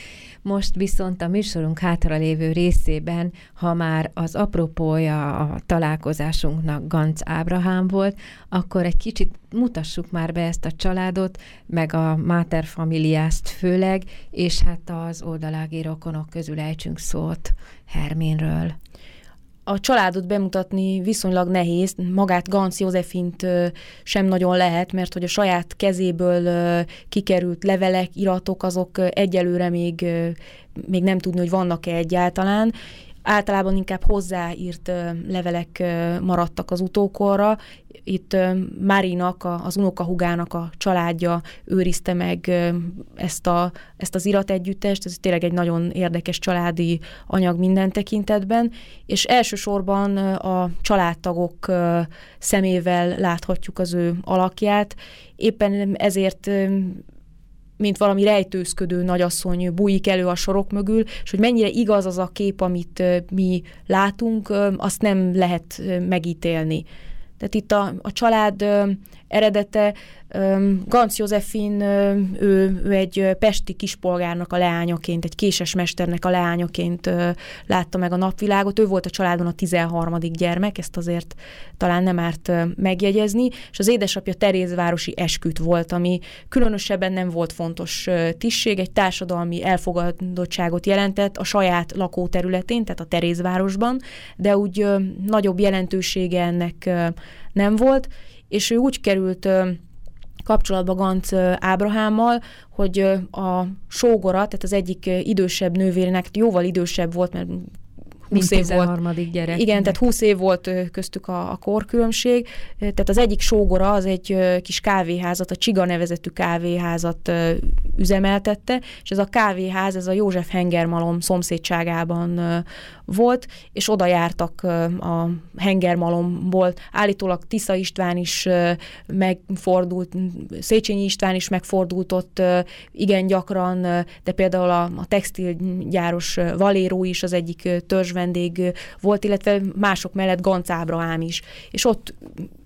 Most viszont a műsorunk hátralévő részében, ha már az apropója a találkozásunknak Ganz Ábrahám volt, akkor egy kicsit mutassuk már be ezt a családot, meg a Mater Familiást főleg, és hát az oldalági rokonok közül ejtsünk szót Herminről. A családot bemutatni viszonylag nehéz, magát Ganz Josephint sem nagyon lehet, mert hogy a saját kezéből kikerült levelek, iratok, azok egyelőre még, még nem tudni, hogy vannak-e egyáltalán. Általában inkább hozzáírt levelek maradtak az utókorra. Itt Márinak, az unokahúgának a családja őrizte meg ezt, a, ezt az irategyüttest, ez tényleg egy nagyon érdekes családi anyag minden tekintetben, és elsősorban a családtagok szemével láthatjuk az ő alakját. Éppen ezért mint valami rejtőzködő nagyasszony bújik elő a sorok mögül, és hogy mennyire igaz az a kép, amit mi látunk, azt nem lehet megítélni. Tehát itt a, a család eredete, Ganz Josephine, ő, ő egy pesti kispolgárnak a leányaként, egy késes mesternek a leányaként látta meg a napvilágot. Ő volt a családon a tizenharmadik gyermek, ezt azért talán nem árt megjegyezni, és az édesapja terézvárosi esküt volt, ami különösebben nem volt fontos tisztség, egy társadalmi elfogadottságot jelentett a saját lakóterületén, tehát a Terézvárosban, de úgy nagyobb jelentősége ennek nem volt, és ő úgy került kapcsolatba Ganz Ábrahámmal, hogy a sógora, tehát az egyik idősebb nővérének, jóval idősebb volt, mert húsz év volt. Gyerek. Igen, tehát húsz év volt köztük a, a korkülönbség. Tehát az egyik sógora az egy kis kávéházat, a Csiga nevezetű kávéházat üzemeltette, és ez a kávéház, ez a József Hengermalom szomszédságában volt, és oda jártak a Hengermalomból. Állítólag Tisza István is megfordult, Széchenyi István is megfordult ott igen gyakran, de például a, a textilgyáros Valéró is az egyik törzsben vendég volt, illetve mások mellett Ganz Ábrahám is. És ott,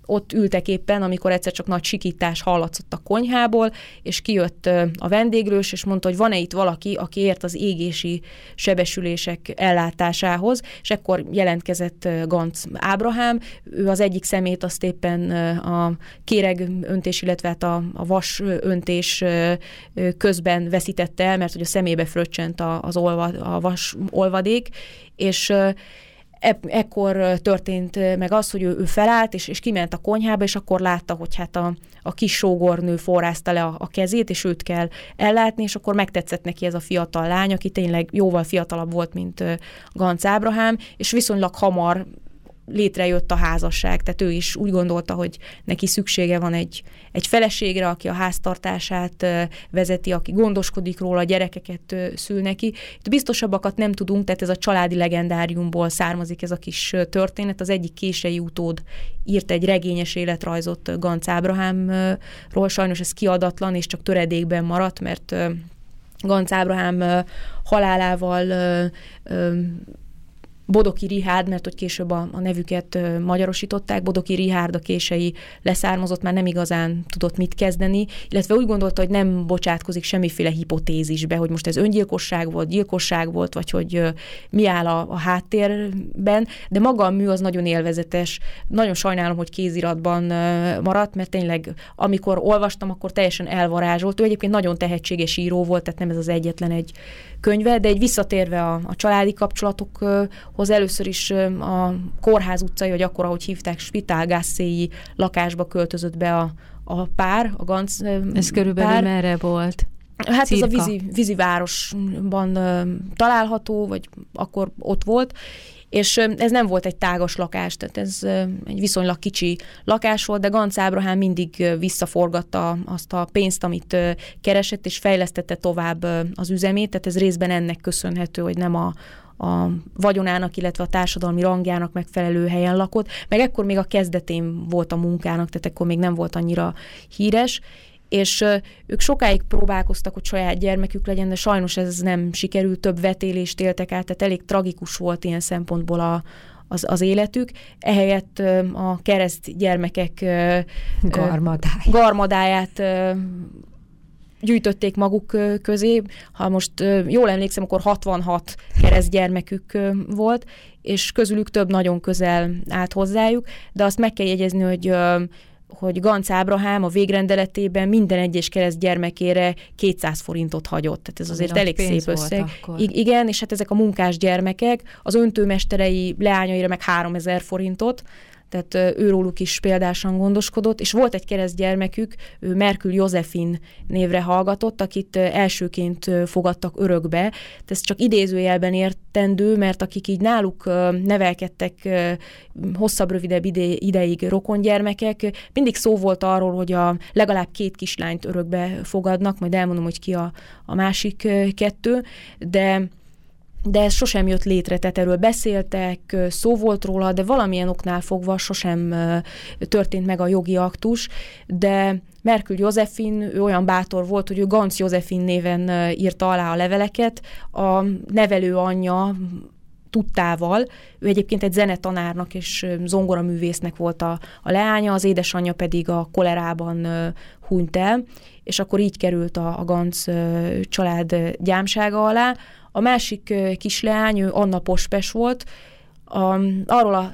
ott ültek éppen, amikor egyszer csak nagy sikítás hallatszott a konyhából, és kijött a vendéglős, és mondta, hogy van-e itt valaki, aki ért az égési sebesülések ellátásához, és ekkor jelentkezett Ganz Ábrahám. Ő az egyik szemét azt éppen a kéreg öntés, illetve hát a, a vas öntés közben veszítette el, mert hogy a szemébe fröccsent az olvad, a vas olvadék, és e- ekkor történt meg az, hogy ő, ő felállt, és, és kiment a konyhába, és akkor látta, hogy hát a, a kis sógornő forrázta le a, a kezét, és őt kell ellátni, és akkor megtetszett neki ez a fiatal lány, aki tényleg jóval fiatalabb volt, mint Ganz Ábrahám, és viszonylag hamar létrejött a házasság, tehát ő is úgy gondolta, hogy neki szüksége van egy, egy feleségre, aki a háztartását vezeti, aki gondoskodik róla, gyerekeket szül neki. Itt biztosabbakat nem tudunk, tehát ez a családi legendáriumból származik ez a kis történet. Az egyik kései utód írt egy regényes életrajzot Ganz Ábrahámról, sajnos ez kiadatlan, és csak töredékben maradt, mert Ganz Ábrahám halálával Bodoky Richárd, mert hogy később a, a nevüket magyarosították, Bodoky Richárd a kései leszármazott, már nem igazán tudott mit kezdeni, illetve úgy gondolta, hogy nem bocsátkozik semmiféle hipotézisbe, hogy most ez öngyilkosság volt, gyilkosság volt, vagy hogy mi áll a, a háttérben, de maga a mű az nagyon élvezetes. Nagyon sajnálom, hogy kéziratban maradt, mert tényleg amikor olvastam, akkor teljesen elvarázsolt. Ő egyébként nagyon tehetséges író volt, tehát nem ez az egyetlen egy könyve, de egy visszatérve a, a családi kapcsolatok hoz először is a Kórház utcai, vagy akkor, ahogy hívták, Spitálgászéi lakásba költözött be a, a pár, a Ganz pár. Ez körülbelül merre volt? Hát Cirka. Ez a vízi, vízivárosban található, vagy akkor ott volt, és ez nem volt egy tágas lakás, tehát ez egy viszonylag kicsi lakás volt, de Ganz Ábrahám mindig visszaforgatta azt a pénzt, amit keresett, és fejlesztette tovább az üzemét, tehát ez részben ennek köszönhető, hogy nem a a vagyonának, illetve a társadalmi rangjának megfelelő helyen lakott, meg ekkor még a kezdetén volt a munkának, tehát ekkor még nem volt annyira híres, és ők sokáig próbálkoztak, hogy saját gyermekük legyen, de sajnos ez nem sikerült, több vetélést éltek át, tehát elég tragikus volt ilyen szempontból a Az, az életük, ehelyett a kereszt gyermekek Garmadáj. garmadáját gyűjtötték maguk közé. Ha most jól emlékszem, akkor hatvanhat keresztgyermekük volt, és közülük több nagyon közel állt hozzájuk, de azt meg kell jegyezni, hogy, hogy Ganz Ábrahám a végrendeletében minden egyes keresztgyermekére kétszáz forintot hagyott. Tehát ez azért elég szép összeg. I- igen, és hát ezek a munkás gyermekek, az öntőmesterei leányaira meg háromezer forintot, tehát őróluk is példásan gondoskodott, és volt egy keresztgyermekük, ő Merkl Josephine névre hallgatott, akit elsőként fogadtak örökbe. Tehát ez csak idézőjelben értendő, mert akik így náluk nevelkedtek hosszabb-rövidebb ideig rokongyermekek, mindig szó volt arról, hogy a legalább két kislányt örökbe fogadnak, majd elmondom, hogy ki a, a másik kettő, de... de ez sosem jött létre, tehát erről beszéltek, szó volt róla, de valamilyen oknál fogva sosem történt meg a jogi aktus, de Merkl Josephine, ő olyan bátor volt, hogy ő Ganz Josephine néven írta alá a leveleket, a nevelő anyja tudtával, ő egyébként egy zenetanárnak és zongoraművésznek volt a, a leánya, az édesanyja pedig a kolerában hunyt el, és akkor így került a, a Ganz család gyámsága alá. A másik kisleány, ő Anna Pospes volt, a, arról a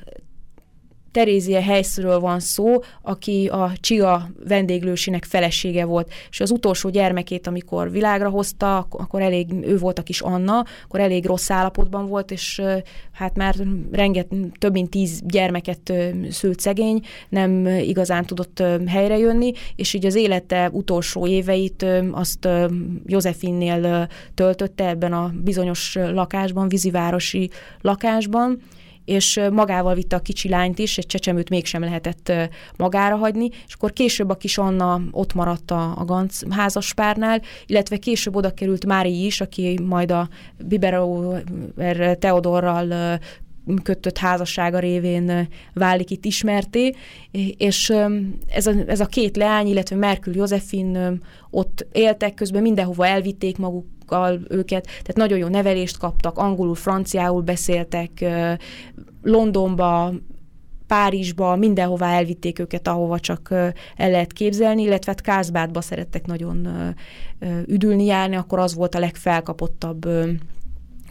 Terézia Heissről van szó, aki a Csiga vendéglősinek felesége volt, és az utolsó gyermekét, amikor világra hozta, akkor elég, ő volt a kis Anna, akkor elég rossz állapotban volt, és hát már renget, több mint tíz gyermeket szült szegény, nem igazán tudott helyrejönni, és így az élete utolsó éveit azt Josefinnél töltötte ebben a bizonyos lakásban, vízivárosi lakásban, és magával vitte a kicsi lányt is, egy csecsemőt mégsem lehetett magára hagyni, és akkor később a kis Anna ott maradt a, a Ganz házaspárnál, illetve később oda került Mária is, aki majd a Biberauer Theodorral kötött házassága révén válik itt ismerté, és ez a, ez a két leány, illetve Merkl Josephine ott éltek, közben mindenhova elvitték maguk, őket, tehát nagyon jó nevelést kaptak, angolul, franciául beszéltek, Londonba, Párizsba, mindenhová elvitték őket, ahova csak el lehet képzelni, illetve hát Kázbádba szerettek nagyon üdülni járni, akkor az volt a legfelkapottabb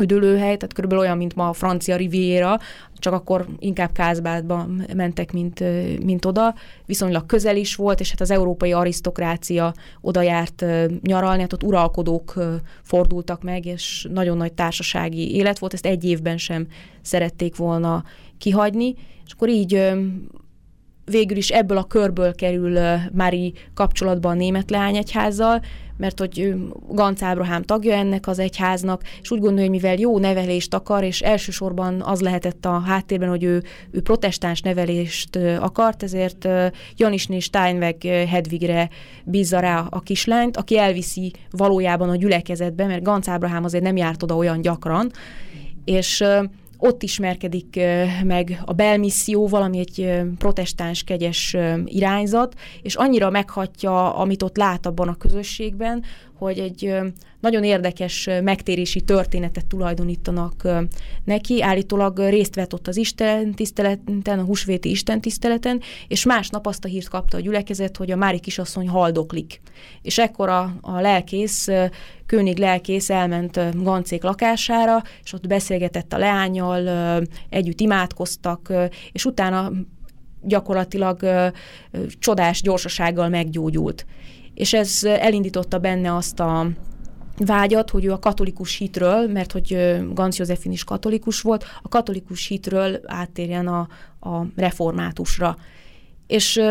üdülőhely, tehát körülbelül olyan, mint ma a francia riviera, csak akkor inkább Kázbádba mentek, mint, mint oda. Viszonylag közel is volt, és hát az európai arisztokrácia oda járt nyaralni, hát ott uralkodók fordultak meg, és nagyon nagy társasági élet volt, ezt egy évben sem szerették volna kihagyni, és akkor így végül is ebből a körből kerül Mári kapcsolatban a Német Leányegyházzal, mert hogy Ganz Ábrahám tagja ennek az egyháznak, és úgy gondolja, hogy mivel jó nevelést akar, és elsősorban az lehetett a háttérben, hogy ő, ő protestáns nevelést akart, ezért Janisné Steinweg Hedvigre bízza rá a kislányt, aki elviszi valójában a gyülekezetbe, mert Ganz Ábrahám azért nem járt oda olyan gyakran, és Ott ismerkedik meg a belmisszióval, ami egy protestáns kegyes irányzat, és annyira meghatja, amit ott lát abban a közösségben, hogy egy nagyon érdekes megtérési történetet tulajdonítanak neki. Állítólag részt vett ott az istentiszteleten, a húsvéti istentiszteleten, és másnap azt a hírt kapta a gyülekezet, hogy a Mári kisasszony haldoklik. És ekkor a, a lelkész, König lelkész elment Gancék lakására, és ott beszélgetett a leánnyal, együtt imádkoztak, és utána gyakorlatilag csodás gyorsasággal meggyógyult. És ez elindította benne azt a vágyat, hogy ő a katolikus hitről, mert hogy Ganz Josephine is katolikus volt, a katolikus hitről áttérjen a, a reformátusra. És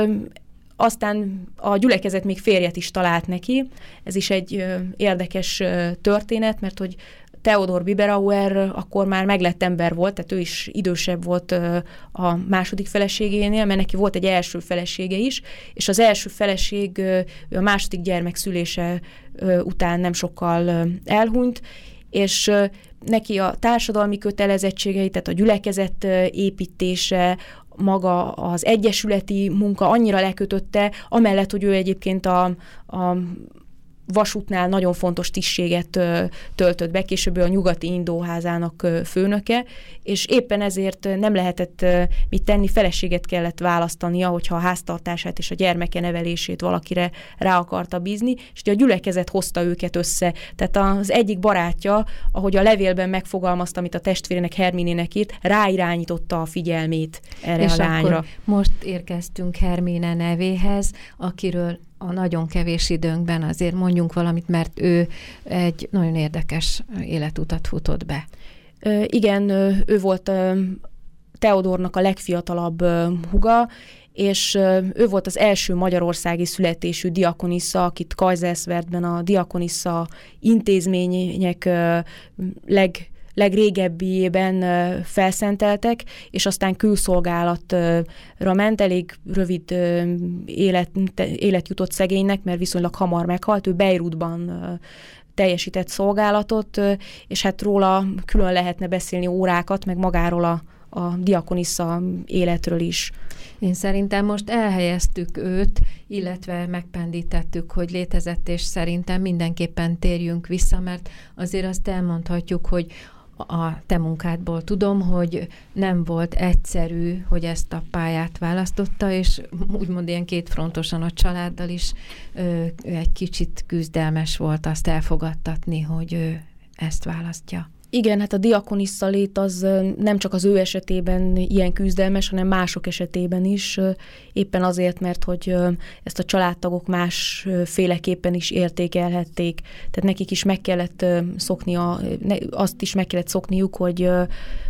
aztán a gyülekezet még férjet is talált neki. Ez is egy érdekes történet, mert hogy Theodor Biberauer akkor már meglett ember volt, tehát ő is idősebb volt a második feleségénél, mert neki volt egy első felesége is, és az első feleség a második gyermek szülése után nem sokkal elhunyt, és neki a társadalmi kötelezettségei, tehát a gyülekezet építése, maga az egyesületi munka annyira lekötötte, amellett, hogy ő egyébként a, a vasútnál nagyon fontos tisztséget töltött be, később a nyugati indóházának főnöke, és éppen ezért nem lehetett mit tenni, feleséget kellett választania, hogyha a háztartását és a gyermeke nevelését valakire rá akarta bízni, és a gyülekezet hozta őket össze. Tehát az egyik barátja, ahogy a levélben megfogalmazta, amit a testvérének, Herminének írt, ráirányította a figyelmét erre és a lányra. Akkor most érkeztünk Hermine nevéhez, akiről a nagyon kevés időnkben azért mondjunk valamit, mert ő egy nagyon érdekes életutat futott be. Ö, igen, ő volt Theodornak a legfiatalabb húga, és ő volt az első magyarországi születésű diakonissza, akit Kaiserswerthben a diakonissza intézmények leg legrégebbiében felszenteltek, és aztán külszolgálatra ment, elég rövid élet, élet jutott szegénynek, mert viszonylag hamar meghalt, ő Beirutban teljesített szolgálatot, és hát róla külön lehetne beszélni órákat, meg magáról a a diakonissza életről is. Én szerintem most elhelyeztük őt, illetve megpendítettük, hogy létezett, és szerintem mindenképpen térjünk vissza, mert azért azt elmondhatjuk, hogy a te munkádból tudom, hogy nem volt egyszerű, hogy ezt a pályát választotta, és úgymond ilyen kétfrontosan a családdal is ö, egy kicsit küzdelmes volt azt elfogadtatni, hogy ő ezt választja. Igen, hát a diakonissza lét az nem csak az ő esetében ilyen küzdelmes, hanem mások esetében is, éppen azért, mert hogy ezt a családtagok másféleképpen is értékelhették. Tehát nekik is meg kellett szoknia, azt is meg kellett szokniuk, hogy,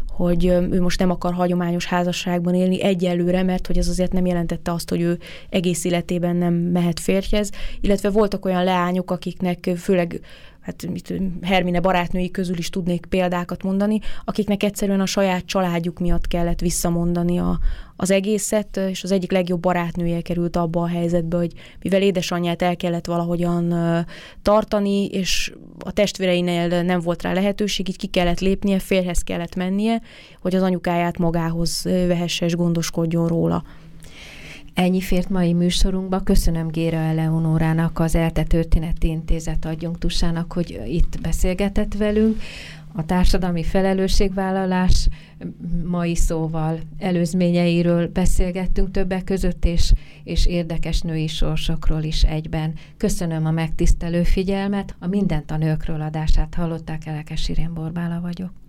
hogy ő most nem akar hagyományos házasságban élni egyelőre, mert hogy ez azért nem jelentette azt, hogy ő egész életében nem mehet férjhez. Illetve voltak olyan leányok, akiknek főleg hát itt Hermine barátnői közül is tudnék példákat mondani, akiknek egyszerűen a saját családjuk miatt kellett visszamondani a, az egészet, és az egyik legjobb barátnője került abba a helyzetbe, hogy mivel édesanyját el kellett valahogyan tartani, és a testvéreinél nem volt rá lehetőség, így ki kellett lépnie, férjhez kellett mennie, hogy az anyukáját magához vehesse és gondoskodjon róla. Ennyi fért mai műsorunkba. Köszönöm Géra Eleonórának, az ELTE Történeti Intézet adjunktusának, hogy itt beszélgetett velünk. A társadalmi felelősségvállalás mai szóval előzményeiről beszélgettünk többek között, és, és érdekes női sorsokról is egyben. Köszönöm a megtisztelő figyelmet. A Mindent a nőkről adását hallották, Elekes Irén Borbála vagyok.